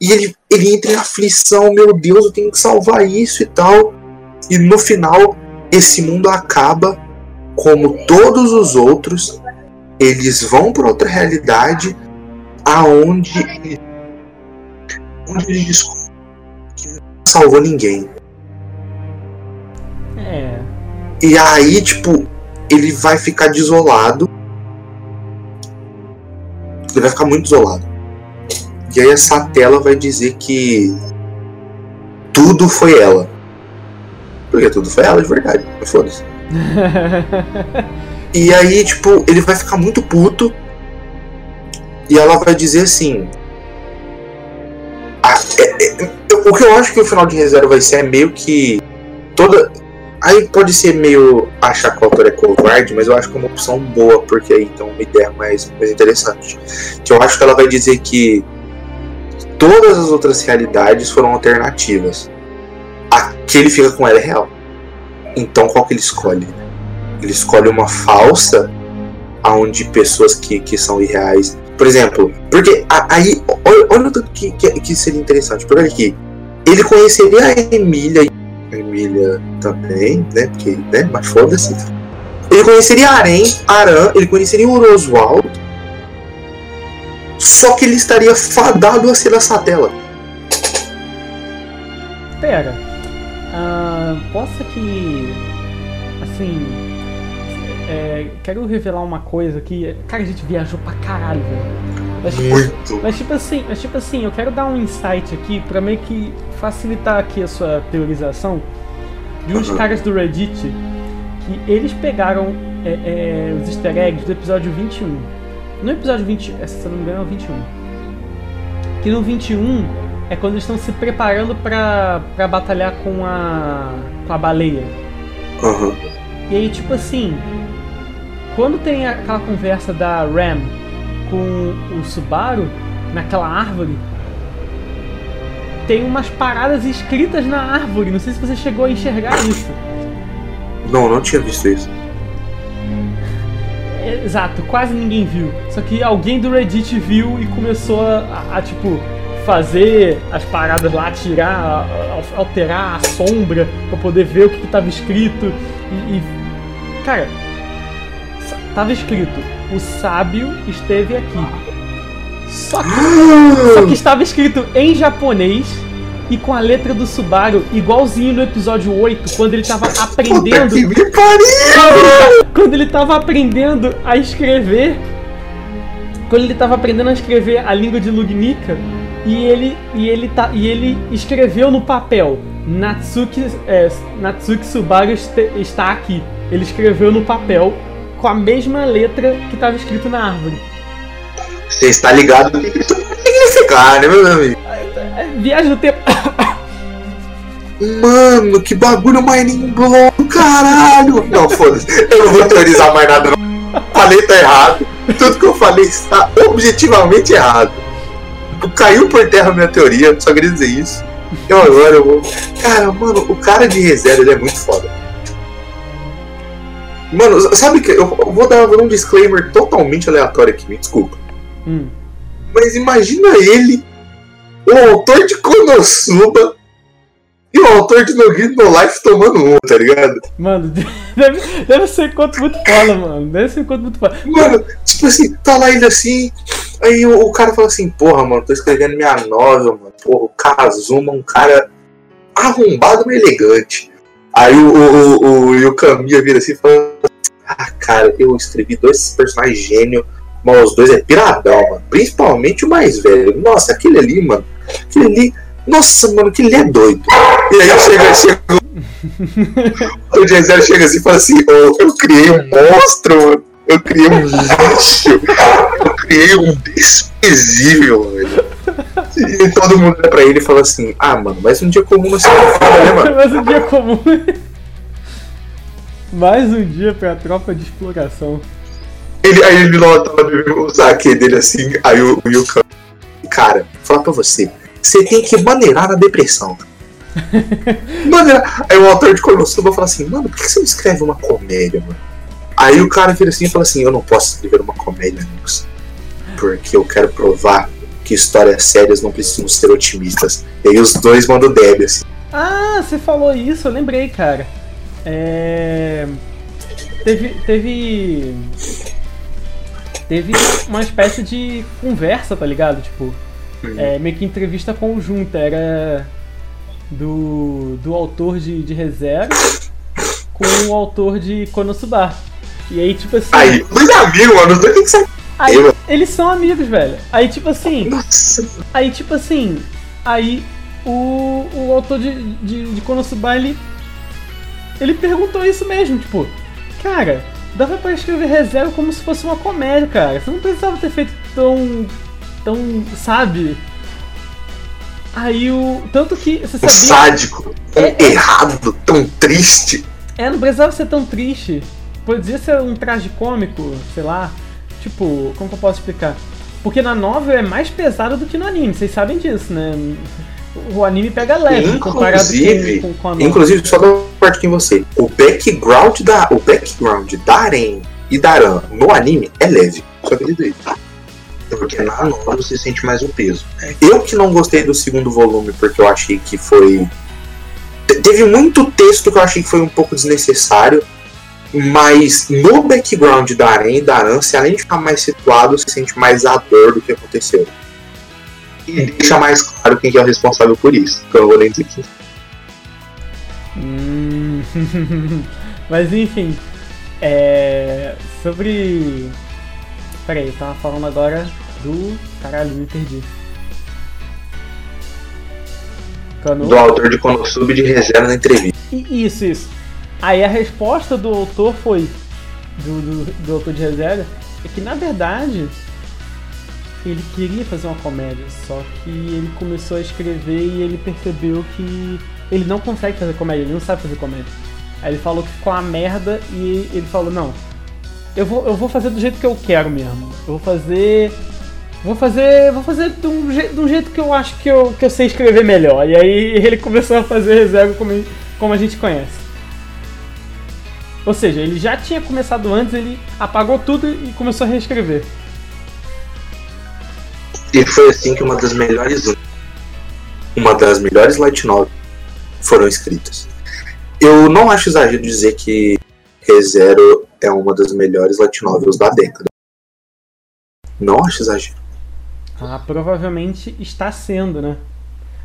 e ele, ele entra em aflição, meu Deus, eu tenho que salvar isso e tal, e no final, esse mundo acaba, como todos os outros, eles vão para outra realidade, aonde eles, onde eles descobrem que não salvou ninguém. É... E aí, tipo, ele vai ficar desolado. Ele vai ficar muito desolado. E aí essa tela vai dizer que tudo foi ela. Porque tudo foi ela de verdade, mas foda-se. E aí, tipo, ele vai ficar muito puto. E ela vai dizer assim... Ah, é, é, o que eu acho que o final de Re:Zero vai ser é meio que... toda... Aí pode ser meio achar que o autor é covarde, mas eu acho que é uma opção boa, porque aí então uma ideia mais, mais interessante. Que eu acho que ela vai dizer que todas as outras realidades foram alternativas. A que ele fica com ela é real. Então qual que ele escolhe? Ele escolhe uma falsa, onde pessoas que, que são irreais. Por exemplo, porque aí, olha, olha o tanto que, que seria interessante. Por aqui, ele conheceria a Emília e Emília também, né? Porque, né? Mas foda-se. Ele conheceria Aren, Aran, ele conheceria o Roswald. Só que ele estaria fadado a ser a Satela. Pera. Ah, posso que. Assim. É, quero revelar uma coisa aqui. Cara, a gente viajou pra caralho, velho. Mas, muito. Mas tipo, assim, mas tipo assim, eu quero dar um insight aqui pra meio que facilitar aqui a sua teorização de uns uhum. caras do Reddit que eles pegaram é, é, os easter eggs do episódio vinte e um. No episódio vinte, se eu não me engano é o vinte e um. Que no vinte e um é quando eles estão se preparando pra, pra batalhar com a, com a baleia. Uhum. E aí tipo assim, quando tem aquela conversa da Ram com o Subaru, naquela árvore, tem umas paradas escritas na árvore. Não sei se você chegou a enxergar isso. Não, não tinha visto isso. Exato, quase ninguém viu. Só que alguém do Reddit viu e começou a, a, a tipo, fazer as paradas lá, tirar, a, a, alterar a sombra pra poder ver o que, que tava escrito. E, e cara, tava escrito: o sábio esteve aqui. Só que, só que estava escrito em japonês e com a letra do Subaru, igualzinho no episódio oito, quando ele estava aprendendo. Puta que pariu! Quando ele estava aprendendo a escrever. Quando ele estava aprendendo a escrever a língua de Lugnica, e ele, e ele, tá, e ele escreveu no papel: Natsuki, é, Natsuki Subaru este, está aqui. Ele escreveu no papel, com a mesma letra que estava escrito na árvore. Você está ligado no que isso significa, né, meu amigo? Viagem no tempo. Mano, que bagulho mining bloco, caralho! Não, foda-se, eu não vou teorizar mais nada, não. Falei tá errado. Tudo que eu falei está objetivamente errado. Caiu por terra a minha teoria, só queria dizer isso. Eu agora eu vou... Cara, mano, o cara de Re:Zero, ele é muito foda. Mano, sabe que eu vou dar um disclaimer totalmente aleatório aqui, me desculpa. Hum. Mas imagina ele, o autor de Konosuba, E o autor de No Game No Life tomando um, tá ligado? Mano, deve, deve ser encontro muito foda, mano. Deve ser encontro muito foda. Mano, tipo assim, tá lá ele assim. Aí o, o cara fala assim, porra, mano, tô escrevendo minha novel, mano. Porra, o Kazuma, um cara arrombado, mas elegante. Aí o, o, o, o, o Kamiya vira assim e fala, ah, cara, eu escrevi dois personagens gênios, mas os dois é piradão, mano. Principalmente o mais velho. Nossa, aquele ali, mano. Aquele ali. Nossa, mano, que ele é doido. E aí chega, chega... o Re:Zero chega assim e fala assim, oh, eu criei um monstro, mano. Eu criei um lixo. Eu criei um desprezível, velho. E todo mundo olha pra ele e fala assim, ah, mano, mas um dia comum você não fala, né, mano? Mais um dia comum. Mais um dia pra tropa de exploração. Ele, aí ele nota o saque dele assim, aí o Yuka, cara, fala pra você, você tem que maneirar na depressão. Maneirar. Aí o autor de Konosuba fala assim, mano, por que você não escreve uma comédia, mano? Aí o cara vira assim e fala assim, eu não posso escrever uma comédia, amigos, porque eu quero provar que histórias sérias não precisam ser otimistas. E aí os dois mandam débito assim. Ah, você falou isso, eu lembrei, cara. É... Teve... Teve... Teve uma espécie de conversa, tá ligado? Tipo... É, meio que entrevista conjunta, era do, do autor de, de Re:Zero com o autor de Konosuba. E aí, tipo assim. Aí, dois amigos, mano, os dois tem que ser. Aí, eles são amigos, velho. Aí, tipo assim. Nossa. Aí, tipo assim. Aí, o, o autor de, de, de Konosuba, ele. Ele perguntou isso mesmo, tipo. Cara, dava pra escrever Re:Zero como se fosse uma comédia, cara. Você não precisava ter feito tão. Então, sabe? Aí o... Tanto que... Você sabia... Sádico, tão é, errado, tão triste. É, não precisava ser tão triste. Podia ser um tragicômico, sei lá. Tipo, como que eu posso explicar? Porque na novel é mais pesado do que no anime, vocês sabem disso, né? O anime pega leve, inclusive, comparado com, com a novel. Inclusive, só dá uma parte aqui em você. O background da... O background da Aren e da Aran no anime é leve. Só que ele porque na nova você sente mais o peso. Eu que não gostei do segundo volume, porque eu achei que foi... Teve muito texto que eu achei que foi um pouco desnecessário, mas no background da Aren e da Aran, se além de ficar mais situado, você sente mais a dor do que aconteceu. E deixa mais claro quem é o responsável por isso, que eu não vou nem dizer aqui. Hum... Mas enfim, é... sobre... Peraí, eu tava falando agora do... Caralho, me perdi. Cano... Do autor de Konosuba de Re:Zero na entrevista. Isso, isso. Aí a resposta do autor foi... Do, do, do autor de Re:Zero é que, na verdade, ele queria fazer uma comédia. Só que ele começou a escrever e ele percebeu que... Ele não consegue fazer comédia, ele não sabe fazer comédia. Aí ele falou que ficou uma merda e ele falou, não... Eu vou, eu vou fazer do jeito que eu quero mesmo. Eu vou fazer. Vou fazer. Vou fazer de um, je, de um jeito que eu acho que eu, que eu sei escrever melhor. E aí ele começou a fazer Re:Zero como, como a gente conhece. Ou seja, ele já tinha começado antes, ele apagou tudo e começou a reescrever. E foi assim que uma das melhores. Uma das melhores light novels foram escritas. Eu não acho exagero dizer que Re:Zero é uma das melhores light novels da década. Não acho exagero. Ah, provavelmente está sendo, né?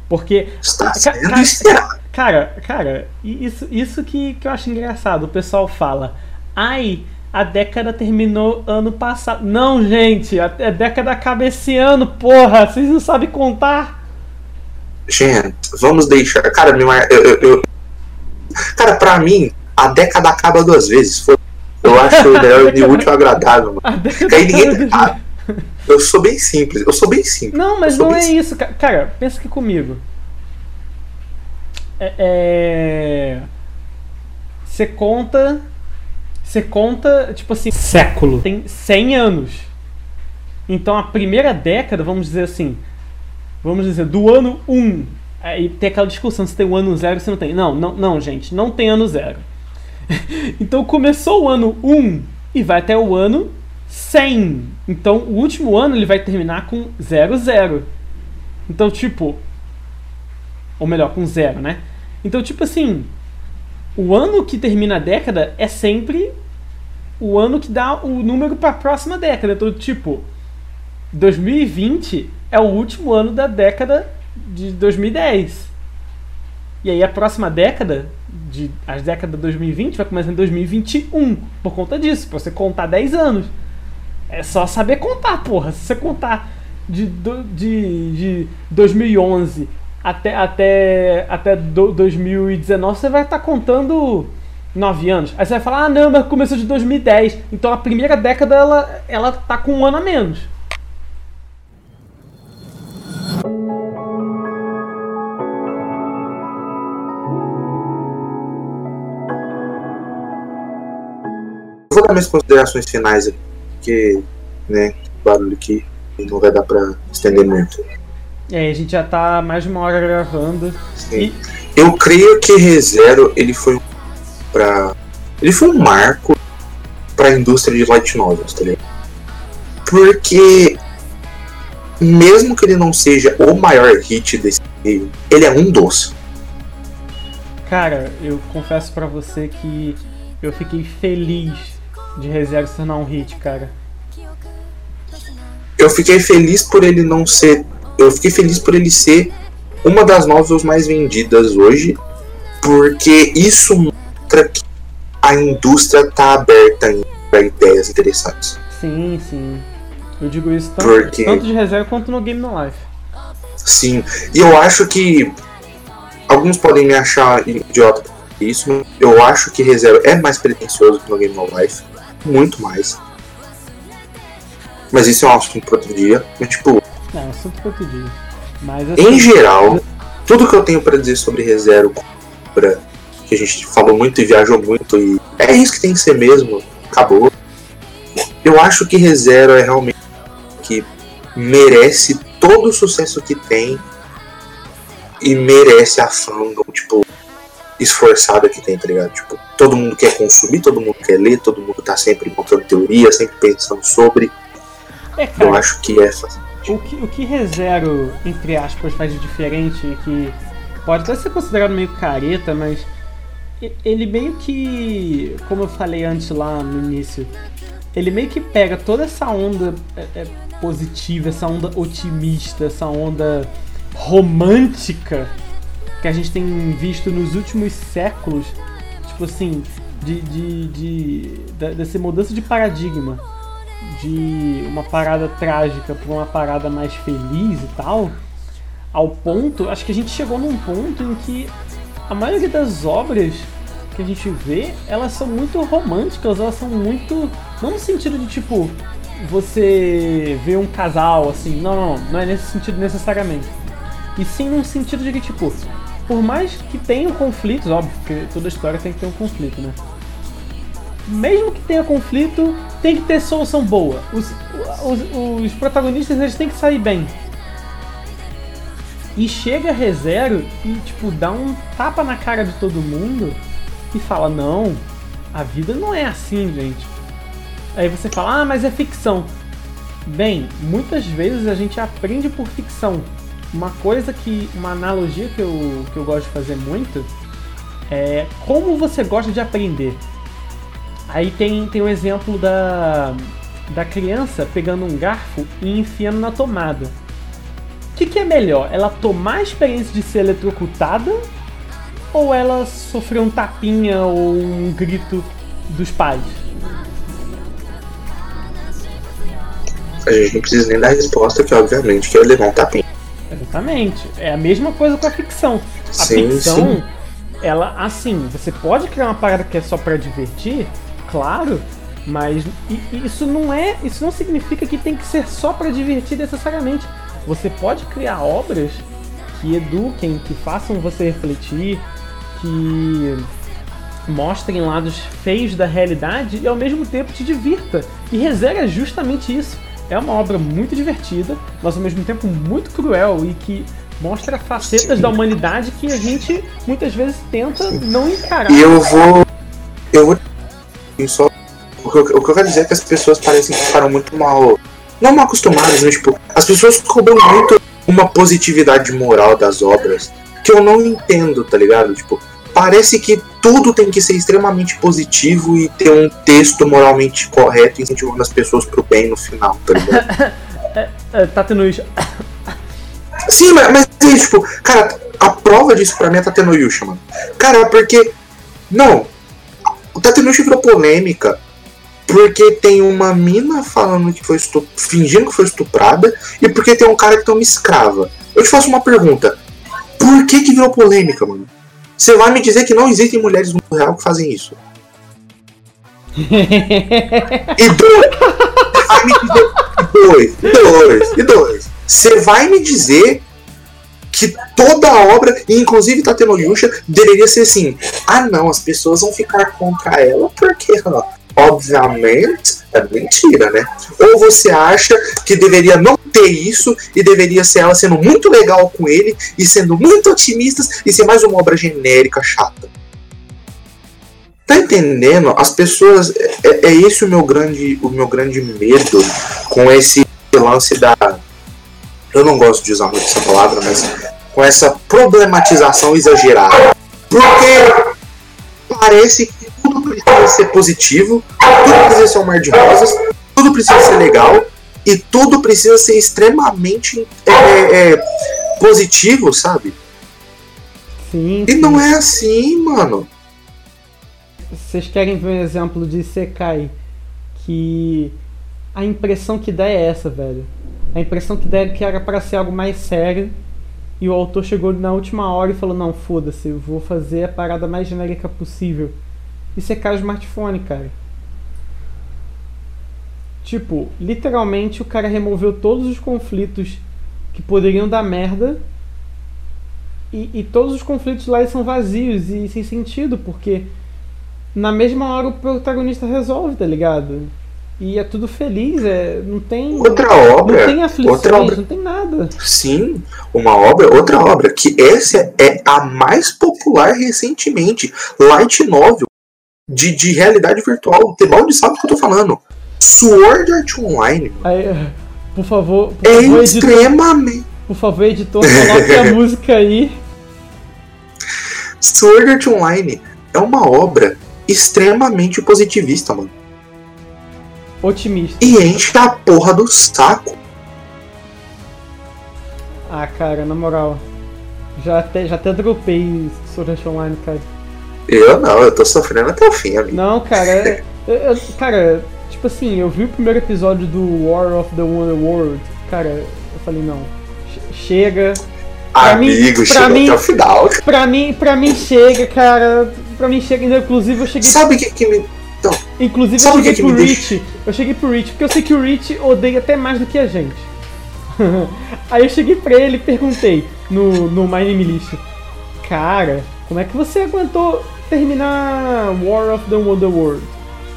Porque... Está sendo ca- esperado. Cara, cara, isso, isso que, que eu acho engraçado. O pessoal fala, ai, a década terminou ano passado. Não, gente, a, a década acaba esse ano, porra. Vocês não sabem contar. Gente, vamos deixar... Cara, me mar... eu, eu, eu... Cara, pra mim, a década acaba duas vezes, foi. Eu acho o melhor de útil e agradável, mano. Aí ninguém... ah, eu sou bem simples, eu sou bem simples. Não, mas não é simples. Isso, cara, pensa aqui comigo. É... Você conta... Você conta, tipo assim... Século. Tem cem anos. Então a primeira década, vamos dizer assim... Vamos dizer, do ano um. Aí tem aquela discussão, se tem o ano zero, se não tem. Não, não, não, gente, não tem ano zero. Então começou o ano um e vai até o ano cem. Então o último ano ele vai terminar com zero zero. Então tipo, ou melhor, com zero, né? Então, tipo assim, o ano que termina a década é sempre o ano que dá o número para a próxima década. Então, tipo, dois mil e vinte é o último ano da década de dois mil e dez. E aí a próxima década, de, as décadas de dois mil e vinte, vai começar em dois mil e vinte e um, por conta disso, pra você contar dez anos. É só saber contar, porra. Se você contar de, de, de dois mil e onze até, até, até do, dois mil e dezenove, você vai estar contando nove anos. Aí você vai falar, ah não, mas começou de dois mil e dez, então a primeira década ela, ela tá com um ano a menos. Vou dar minhas considerações finais aqui, porque, né, barulho aqui não vai dar pra estender muito. É, a gente já tá mais de uma hora gravando. Sim. E... eu creio que Re:Zero, ele foi um pra... ele foi um marco pra indústria de light novels, tá ligado? Porque, mesmo que ele não seja o maior hit desse meio, ele é um dos. Cara, eu confesso pra você que eu fiquei feliz de Re:Zero se tornar um hit, cara. Eu fiquei feliz por ele não ser... Eu fiquei feliz por ele ser uma das novels mais vendidas hoje, porque isso mostra que a indústria tá aberta para ideias interessantes. Sim, sim. Eu digo isso tanto, porque... tanto de Re:Zero quanto no Game No Life. Sim. E eu acho que... alguns podem me achar idiota por isso, eu acho que Re:Zero é mais pretensioso que no Game No Life. Muito mais. Mas isso é um assunto para outro dia. Mas, tipo... é um assunto para outro dia. Mas, assim, em geral, tudo que eu tenho para dizer sobre Re:Zero, que a gente falou muito e viajou muito, e é isso que tem que ser mesmo. Acabou. Eu acho que Re:Zero é realmente que merece todo o sucesso que tem e merece a fandom, tipo, esforçada que tem, tá ligado? Tipo, todo mundo quer consumir, todo mundo quer ler, todo mundo tá sempre encontrando teoria, sempre pensando sobre. É, cara, eu acho que é fácil. O que, o que Re:Zero, entre aspas, faz de diferente, que pode até ser considerado meio careta, mas ele meio que, como eu falei antes lá no início, ele meio que pega toda essa onda positiva, essa onda otimista, essa onda romântica que a gente tem visto nos últimos séculos, tipo assim, de, de, de, de dessa mudança de paradigma, de uma parada trágica para uma parada mais feliz e tal, ao ponto, acho que a gente chegou num ponto em que a maioria das obras que a gente vê, elas são muito românticas, elas são muito, não no sentido de tipo, você vê um casal assim, não, não, não, não é nesse sentido necessariamente, e sim num sentido de que tipo, por mais que tenham conflitos, óbvio, porque toda história tem que ter um conflito, né? Mesmo que tenha conflito, tem que ter solução boa. Os, os, os protagonistas, eles têm que sair bem. E chega Re:Zero e, tipo, dá um tapa na cara de todo mundo e fala, não, a vida não é assim, gente. Aí você fala, ah, mas é ficção. Bem, muitas vezes a gente aprende por ficção. Uma coisa que, uma analogia que eu, que eu gosto de fazer muito é como você gosta de aprender. Aí tem, tem um exemplo da, da criança pegando um garfo e enfiando na tomada. O que, que é melhor? Ela tomar a experiência de ser eletrocutada ou ela sofrer um tapinha ou um grito dos pais? A gente não precisa nem dar resposta, que obviamente que é levar um tapinha. Exatamente. É a mesma coisa com a ficção. A sim, ficção, sim. Ela, assim, você pode criar uma parada que é só pra divertir, claro, mas isso não é, isso não significa que tem que ser só pra divertir necessariamente. Você pode criar obras que eduquem, que façam você refletir, que mostrem lados feios da realidade e ao mesmo tempo te divirta. E Re:Zero é justamente isso. É uma obra muito divertida, mas ao mesmo tempo muito cruel e que mostra facetas sim. Da humanidade que a gente muitas vezes tenta sim. Não encarar. E eu vou... eu vou... Só, o, que eu, o que eu quero dizer é que as pessoas parecem que ficaram muito mal... não mal acostumadas, mas tipo... as pessoas cobram muito uma positividade moral das obras. que eu não entendo, tá ligado? Tipo, parece que tudo tem que ser extremamente positivo e ter um texto moralmente correto incentivando as pessoas pro bem no final, tá ligado? Tate no Yuusha. Sim, mas, mas é tipo, cara, a prova disso pra mim é Tate no Yuusha, mano. Cara, porque, não, o Tate no Yuusha virou polêmica porque tem uma mina falando que foi estup... fingindo que foi estuprada e porque tem um cara que tem uma escrava. Eu te faço uma pergunta, por que que virou polêmica, mano? Você vai me dizer que não existem mulheres no mundo real que fazem isso? E dois, você vai me dizer, dois, dois, e dois. Você vai me dizer que toda a obra, e inclusive Tate no Yuusha, deveria ser assim. Ah não, as pessoas vão ficar contra ela porque, ó, obviamente, é mentira, né? Ou você acha que deveria não ter isso e deveria ser ela sendo muito legal com ele e sendo muito otimista e ser mais uma obra genérica chata. Tá entendendo? As pessoas... É, é esse o meu grande, o meu grande medo com esse lance da... Eu não gosto de usar muito essa palavra, mas com essa problematização exagerada. Porque parece que tudo precisa ser positivo, tudo precisa ser um mar de rosas, tudo precisa ser legal e tudo precisa ser extremamente é, é, é, positivo, sabe? Sim, sim. E não é assim, mano. Vocês querem ver um exemplo de Sekai? Que a impressão que dá é essa, velho. A impressão que dá é que era pra ser algo mais sério e o autor chegou na última hora e falou: não, foda-se, eu vou fazer a parada mais genérica possível. Isso é cara de smartphone, cara. Tipo, literalmente o cara removeu todos os conflitos que poderiam dar merda e, e todos os conflitos lá são vazios e sem sentido, porque na mesma hora o protagonista resolve, tá ligado? E é tudo feliz, é, não tem outra obra, não tem aflições, outra obra, não tem nada. Sim, uma obra, outra obra, que essa é a mais popular recentemente, light novel de, de realidade virtual. The Baldi sabe o que eu tô falando. Sword Art Online. Aí, por favor, por é favor, extremamente. Editor, por favor, editor, coloque a música aí. Sword Art Online é uma obra extremamente positivista, mano. Otimista. E enche a porra do saco. Ah, cara, na moral. Já até, já até dropei Sword Art Online, cara. Eu não, eu tô sofrendo até o fim, amigo. Não, cara, é, eu, cara, tipo assim, eu vi o primeiro episódio do War of the Worlds, cara, eu falei, não, chega. Pra amigo, mim, chega pra mim, até o final. Pra mim, pra mim chega, cara. Pra mim chega, inclusive eu cheguei... Sabe o que que me... Então, inclusive eu cheguei, que pro Rich, eu cheguei pro Rich, porque eu sei que o Rich odeia até mais do que a gente. Aí eu cheguei pra ele e perguntei no, no My Name List, cara, como é que você aguentou terminar War of the Worlds?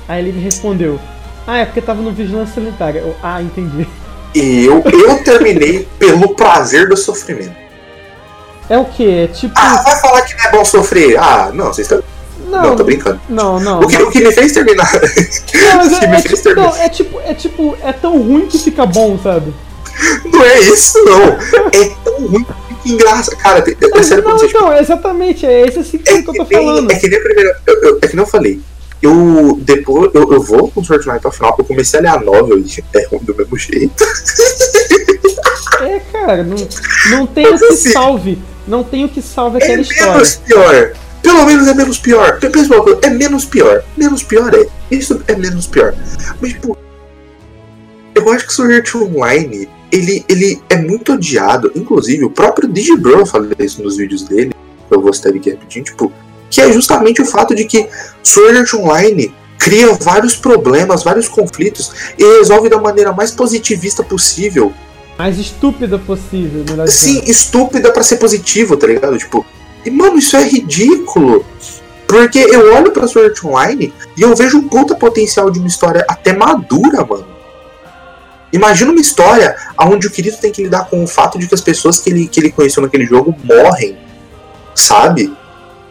Aí ele me respondeu, ah, é porque eu tava no Vigilância Sanitária. Eu, ah, entendi. E eu, eu terminei pelo prazer do sofrimento. É o que? É tipo... Ah, vai falar que não é bom sofrer. Ah, não, vocês estão... Não, não, tô brincando. Não, não. O que, mas... o que me fez terminar. Não, mas o que é, me é fez tipo, terminar. Não, é tipo, é tipo, é tão ruim que fica bom, sabe? Não é isso, não. É tão ruim que fica engraçado. Cara, é, é sério pra você. Não, tipo, não, exatamente. É esse assim é que, que eu tô nem, falando. É que nem a primeira. Eu, eu, é que nem eu falei. Eu depois. Eu, eu vou com o Sword Art até o final, porque eu comecei a ler a novel e é ruim do mesmo jeito. É, cara, não, não tem mas o que assim, salve. Não tem o que salve aquela é história. Menos pior. Pelo menos é menos pior. Pessoal, é menos pior. Menos pior é. Isso é menos pior. Mas, tipo, eu acho que o Sword Art Online, ele, ele é muito odiado. Inclusive, o próprio Digibro fala isso nos vídeos dele. Eu gostaria de repetir, tipo, que é justamente o fato de que Sword Art Online cria vários problemas, vários conflitos e resolve da maneira mais positivista possível. Mais estúpida possível, melhor dizendo. Sim, estúpida pra ser positivo, tá ligado? Tipo, e, mano, isso é ridículo. Porque eu olho pra Sword Art Online e eu vejo um puta potencial de uma história até madura, mano. Imagina uma história onde o querido tem que lidar com o fato de que as pessoas que ele, que ele conheceu naquele jogo morrem, sabe?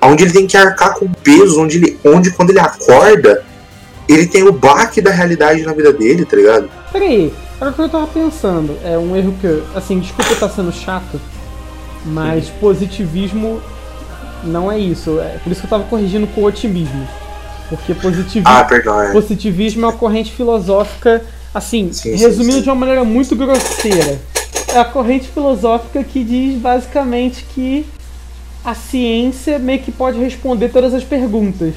Onde ele tem que arcar com peso, onde, ele, onde quando ele acorda, ele tem o baque da realidade na vida dele, tá ligado? Peraí, era o que eu tava pensando. É um erro que eu... Assim, desculpa eu estar sendo chato. Mas Sim. positivismo não é isso. É por isso que eu tava corrigindo com otimismo. Porque positivismo, ah, perdão, positivismo é uma corrente filosófica, assim, sim, resumindo sim, sim. de uma maneira muito grosseira. É a corrente filosófica que diz basicamente que a ciência meio que pode responder todas as perguntas.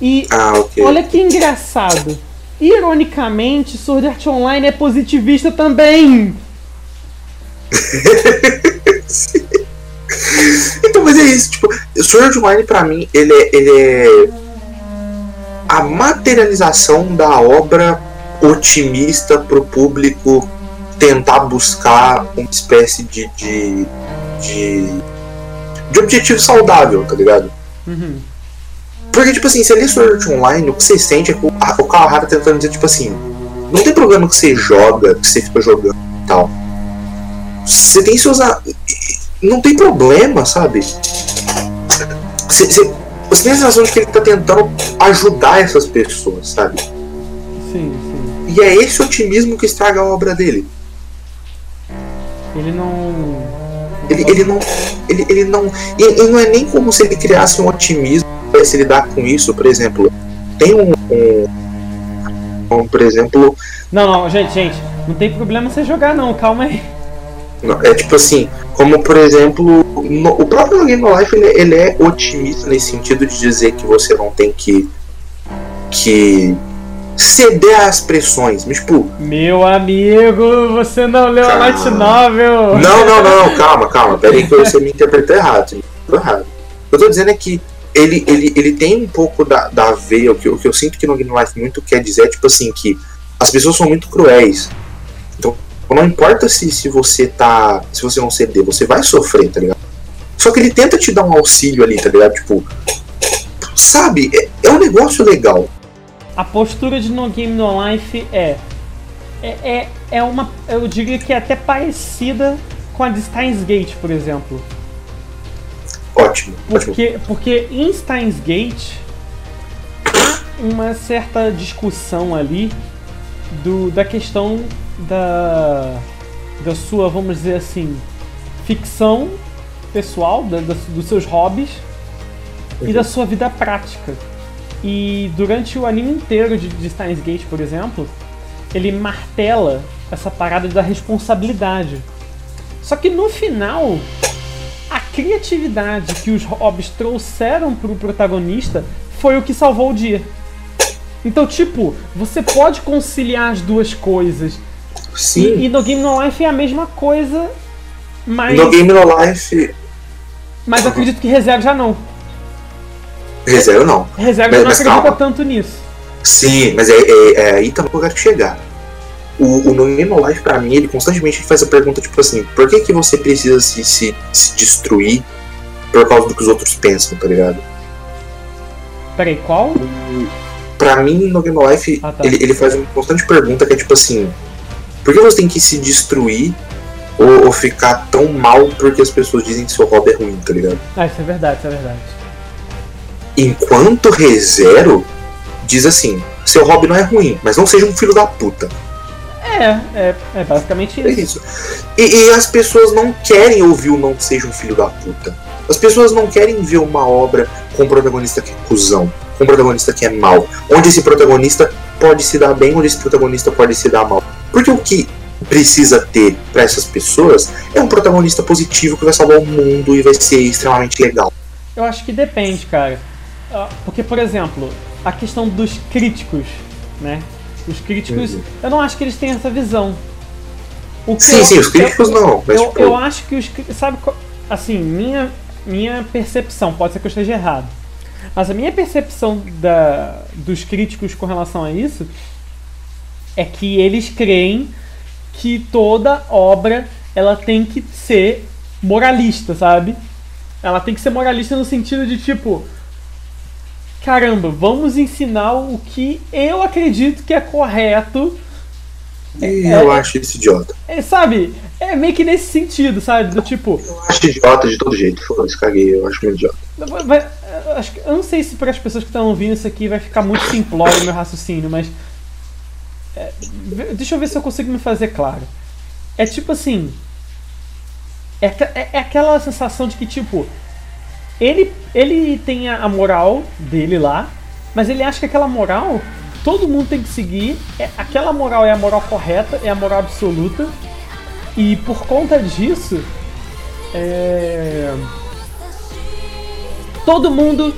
E ah, okay. olha que engraçado. Ironicamente, Sword Art Online é positivista também. Então, mas é isso, tipo, Sword Art Online pra mim, ele é, ele é a materialização da obra otimista pro público tentar buscar uma espécie de de, de, de objetivo saudável, tá ligado? Uhum. Porque, tipo assim, você lê Sword Art Online, o que você sente é que o, o Kawahara tentando dizer, tipo assim, não tem problema que você joga, que você fica jogando e tal. Você tem seus... Não tem problema, sabe? Você, você, você tem a sensação de que ele tá tentando ajudar essas pessoas, sabe? Sim, sim. E é esse otimismo que estraga a obra dele. Ele não... Ele, ele não... Ele, ele não... E, e não é nem como se ele criasse um otimismo. Se lidar com isso, por exemplo, tem um, um, um por exemplo... Não, não, gente, gente, não tem problema você jogar não, calma aí. É tipo assim, como por exemplo, no, o próprio Game of Life, ele, ele é otimista nesse sentido de dizer que você não tem que, que ceder às pressões, mas tipo... Meu amigo, você não leu calma. a light novel! Não, não, não, calma, calma, peraí que você me interpretou errado, me interpretou errado. Eu tô dizendo é que Ele, ele, ele tem um pouco da, da veia, o que, o que eu sinto que no Game Life muito quer dizer, tipo assim, que as pessoas são muito cruéis. Então, não importa se, se você tá. Se você não ceder, você vai sofrer, tá ligado? Só que ele tenta te dar um auxílio ali, tá ligado? Tipo. Sabe, é, é um negócio legal. A postura de No Game No Life é. É, é, é uma. Eu diria que é até parecida com a de Steins Gate, por exemplo. Ótimo, porque, ótimo. Porque em Steins Gate há uma certa discussão ali do, da questão da, da sua, vamos dizer assim, ficção pessoal, da, da, dos seus hobbies uhum. e da sua vida prática. E durante o anime inteiro de, de Steins Gate, por exemplo, ele martela essa parada da responsabilidade. Só que no final... A criatividade que os hobbies trouxeram pro protagonista foi o que salvou o dia. Então, tipo, você pode conciliar as duas coisas. Sim. E, e No Game No Life é a mesma coisa, mas... No Game No Life... Mas eu acredito que Re:Zero já não. Re:Zero não. Re:Zero não acredita tanto nisso. Sim, mas é, é, é aí também que eu quero chegar. O, o No Game No Life, pra mim, ele constantemente faz a pergunta, tipo assim, por que que você precisa se, se, se destruir por causa do que os outros pensam, tá ligado? Peraí, qual? Pra mim, No Game No Life, ah, tá. ele, ele faz uma constante pergunta que é tipo assim, por que você tem que se destruir ou, ou ficar tão mal porque as pessoas dizem que seu hobby é ruim, tá ligado? Ah, isso é verdade, isso é verdade. Enquanto Re:Zero diz assim, seu hobby não é ruim, mas não seja um filho da puta. É, é, é basicamente isso. É isso. E, e as pessoas não querem ouvir o não seja um filho da puta. As pessoas não querem ver uma obra com um protagonista que é cuzão, com um protagonista que é mal, onde esse protagonista pode se dar bem, onde esse protagonista pode se dar mal. Porque o que precisa ter pra essas pessoas é um protagonista positivo que vai salvar o mundo e vai ser extremamente legal. Eu acho que depende, cara. Porque, por exemplo, a questão dos críticos, né? Os críticos, uhum. eu não acho que eles tenham essa visão. O sim, eu, sim, os críticos eu, não. Mas eu, tipo... eu acho que os sabe, assim, minha, minha percepção, pode ser que eu esteja errado, mas a minha percepção da, dos críticos com relação a isso é que eles creem que toda obra ela tem que ser moralista, sabe? Ela tem que ser moralista no sentido de, tipo... Caramba, vamos ensinar o que eu acredito que é correto. E é, eu acho isso idiota. É, sabe? É meio que nesse sentido, sabe? Do tipo. Eu acho idiota de todo jeito, foda-se, caguei, eu acho muito idiota. Vai, acho, eu não sei se para as pessoas que estão ouvindo isso aqui vai ficar muito simplório o meu raciocínio, mas. É, deixa eu ver se eu consigo me fazer claro. É tipo assim. É, é, é aquela sensação de que, tipo, ele, ele tem a moral dele lá, mas ele acha que aquela moral, todo mundo tem que seguir, é, aquela moral é a moral correta, é a moral absoluta, e por conta disso, é, todo mundo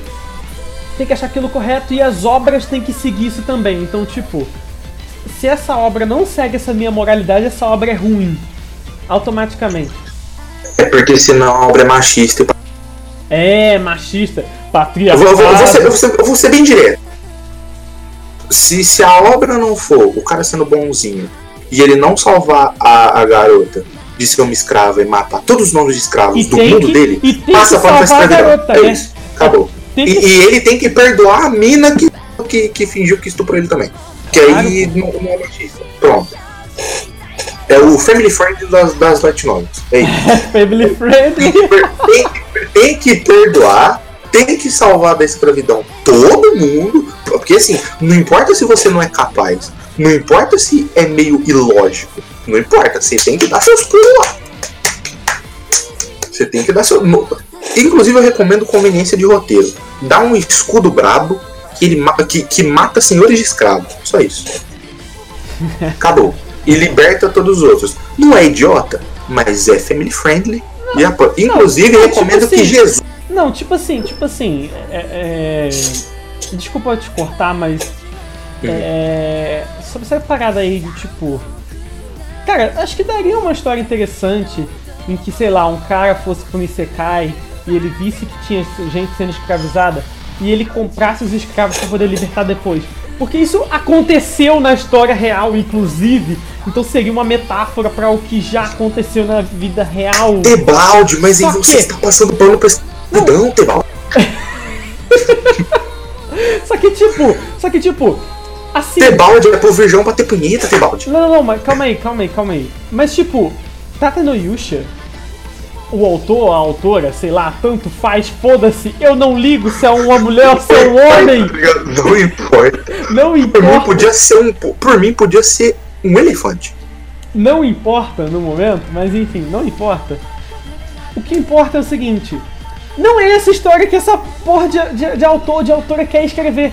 tem que achar aquilo correto e as obras têm que seguir isso também. Então, tipo, se essa obra não segue essa minha moralidade, essa obra é ruim, automaticamente. É porque senão a obra é machista. É, machista, patriarcal. Eu, eu, eu, eu vou ser bem direto. Se, se a obra não for o cara sendo bonzinho e ele não salvar a, a garota de ser uma escrava e matar todos os nomes de escravos e do mundo que, dele, e tem passa que para salvar a garota, é, né? Isso, acabou. E, que... e ele tem que perdoar a mina que, que, que fingiu que estuprou ele também. Que claro, aí não, não é machista. Pronto. É o family friend das, das light novels. É isso. Family friend. Tem que, tem, tem que perdoar, tem que salvar da escravidão todo mundo. Porque assim, não importa se você não é capaz, não importa se é meio ilógico, não importa, você tem que dar seus pulos lá. Você tem que dar seus... Inclusive eu recomendo conveniência de roteiro. Dá um escudo brabo que, ele ma... que, que mata senhores de escravos. Só isso. Acabou. E liberta todos os outros. Não é idiota, mas é family friendly. Não, e apo... Inclusive, não, eu recomendo tipo assim, que Jesus. Não, tipo assim, tipo assim. É, é... Desculpa eu te cortar, mas. Hum. É... Sobre essa parada aí de tipo. Cara, acho que daria uma história interessante em que, sei lá, um cara fosse pro Isekai e ele visse que tinha gente sendo escravizada e ele comprasse os escravos pra poder libertar depois. Porque isso aconteceu na história real, inclusive. Então seria uma metáfora pra o que já aconteceu na vida real. The Baldi, mas que... você está passando pano pra esse não, The Baldi. Só que tipo, só que tipo assim... The Baldi é pro virgão pra ter punheta, The Baldi. Não, não, não, mas calma aí, calma aí, calma aí. Mas tipo, Tate no Yuusha, o autor, a autora, sei lá, tanto faz, foda-se, eu não ligo se é uma mulher ou se é um homem. Não importa. Não importa. Por mim podia ser um, por mim podia ser um elefante. Não importa no momento, mas enfim, não importa. O que importa é o seguinte, não é essa história que essa porra de, de, de autor, de autora quer escrever.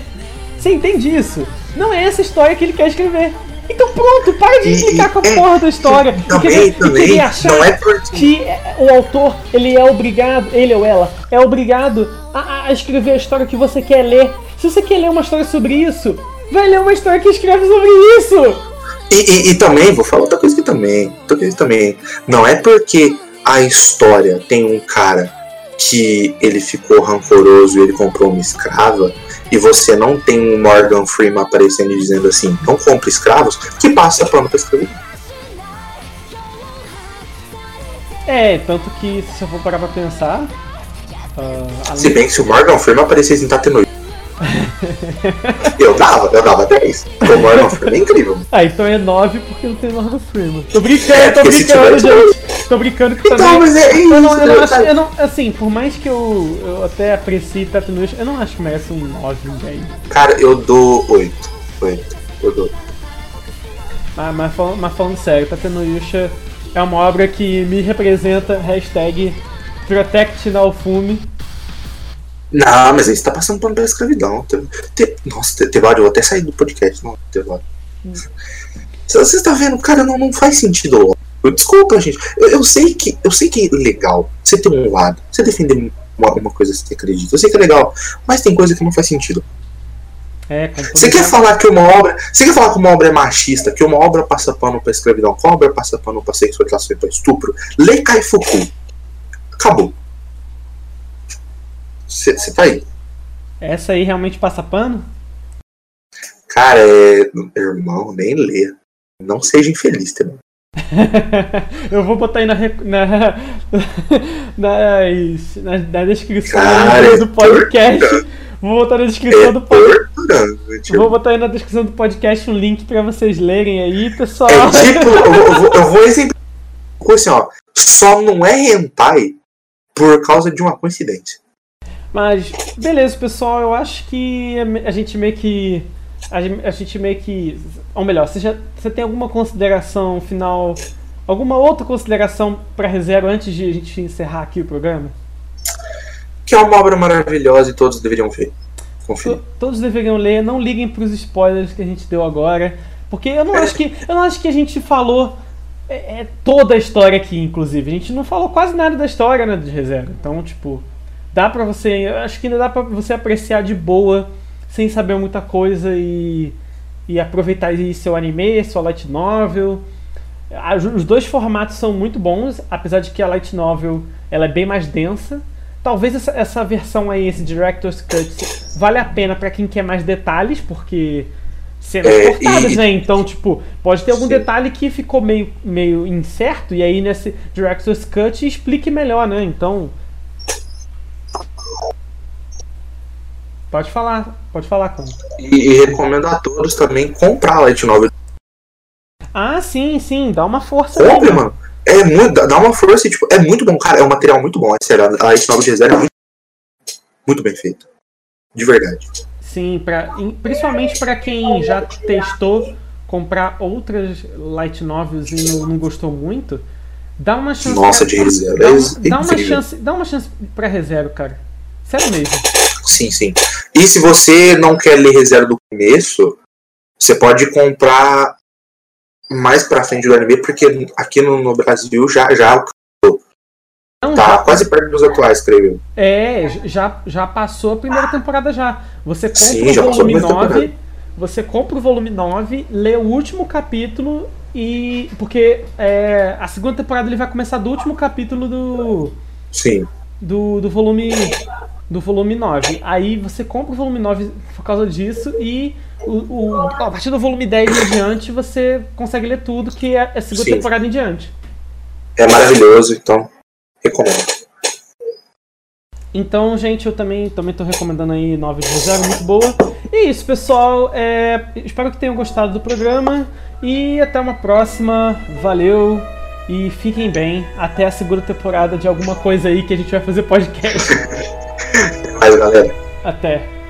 Você entende isso? Não é essa história que ele quer escrever. Então pronto, para de explicar com a é, porra da história. Também, e querer, também, e querer achar não é porque... que o autor, ele é obrigado, ele ou ela, é obrigado a, a escrever a história que você quer ler. Se você quer ler uma história sobre isso, vai ler uma história que escreve sobre isso. E, e, e também, vou falar outra coisa que também, outra coisa também. Não é porque a história tem um cara que ele ficou rancoroso e ele comprou uma escrava, e você não tem um Morgan Freeman aparecendo e dizendo assim, não compre escravos, que passa pano pra escravidão. É, tanto que se eu for parar pra pensar... Uh, se bem que se o Morgan Freeman aparecesse em Tate no Yuusha. Eu dava, eu dava dez. O Morgan Freeman é incrível. Ah, então é nove porque não tem Morgan Freeman. Tô brincando, é, tô brincando, gente. Tô brincando que então, também... mas é isso, eu não, eu não acho, eu não, assim, por mais que eu, eu até aprecie Tate no Yuusha, eu não acho que merece um nove, um dez. Cara, eu dou oito. oito. Eu dou. Ah, mas, falando, mas falando sério, Tate no Yuusha é uma obra que me representa, hashtag Protect Naofumi. Não, mas aí você tá passando pano pela escravidão. Te, nossa, Tebaldi, eu vou até sair do podcast, não, Tebaldi. Hum. Você tá vendo, cara, não, não faz sentido logo. Desculpa, gente. Eu, eu sei que eu sei que é legal você ter um lado, você defender uma, uma coisa que você acredita. Eu sei que é legal, mas tem coisa que não faz sentido. É, você quer falar que uma obra. Você quer falar que uma obra é machista, que uma obra passa pano pra escravidão, que uma obra passa pano pra sexualização e pra estupro? Lê Kaifuku. Acabou. Você tá aí. Essa aí realmente passa pano? Cara, é. Irmão, nem lê. Não seja infeliz, irmão. Eu vou botar aí na, na, nas, na, na descrição cara, do podcast. É vou botar na descrição é do podcast. Vou botar aí na descrição do podcast um link pra vocês lerem aí, pessoal. É tipo, eu vou, eu vou exemplificar assim, ó. Só não é hentai por causa de uma coincidência. Mas, beleza, pessoal. Eu acho que a gente meio que. A gente meio que... Ou melhor, você, já, você tem alguma consideração final Alguma outra consideração para Re:Zero antes de a gente encerrar aqui o programa? Que é uma obra maravilhosa e todos deveriam ver. Confio. Todos deveriam ler, não liguem para os spoilers que a gente deu agora, porque eu não, é. acho, que, eu não acho que a gente falou é, é, toda a história aqui, inclusive. A gente não falou quase nada da história, né, de Re:Zero. Então, tipo, dá pra você, eu acho que ainda dá pra você apreciar de boa, sem saber muita coisa e, e aproveitar aí seu anime, sua light novel. Os dois formatos são muito bons, apesar de que a light novel ela é bem mais densa. Talvez essa, essa versão aí, esse Director's Cut, vale a pena pra quem quer mais detalhes, porque cenas é, cortadas, e... né? Então, tipo, pode ter algum Sim. detalhe que ficou meio, meio incerto, e aí nesse Director's Cut explique melhor, né? Então... Pode falar, pode falar, Cão. E, e recomendo a todos também comprar a light novel. Ah, sim, sim, dá uma força. Compre, aí, mano. É muito, dá uma força, tipo, é muito bom, cara, é um material muito bom, é sério, a light novel de Re:Zero é muito, muito bem feita, de verdade. Sim, pra, principalmente pra quem já testou comprar outras light novels e não, não gostou muito, dá uma chance. Nossa, pra, de Re:Zero, dá, é dá uma chance, dá uma chance pra Re:Zero, cara, sério mesmo. Sim, sim. E se você não quer ler Re:Zero do começo, você pode comprar mais pra frente do anime, porque aqui no, no Brasil já, já não, tá já, quase perto dos atuais, creio. É, já, já passou a primeira temporada já. Você compra sim, o já volume nove, você compra o volume nove, lê o último capítulo e... Porque é, a segunda temporada ele vai começar do último capítulo do... Sim. Do, do volume... Do volume nove. Aí você compra o volume nove por causa disso e o, o, a partir do volume dez em diante você consegue ler tudo, que é a segunda Sim. temporada em diante. É maravilhoso, então recomendo. Então, gente, eu também também tô recomendando aí novas de Re:Zero, muito boa. E é isso, pessoal. É, espero que tenham gostado do programa e até uma próxima. Valeu! E fiquem bem. Até a segunda temporada de alguma coisa aí que a gente vai fazer podcast. Mas, galera. Até.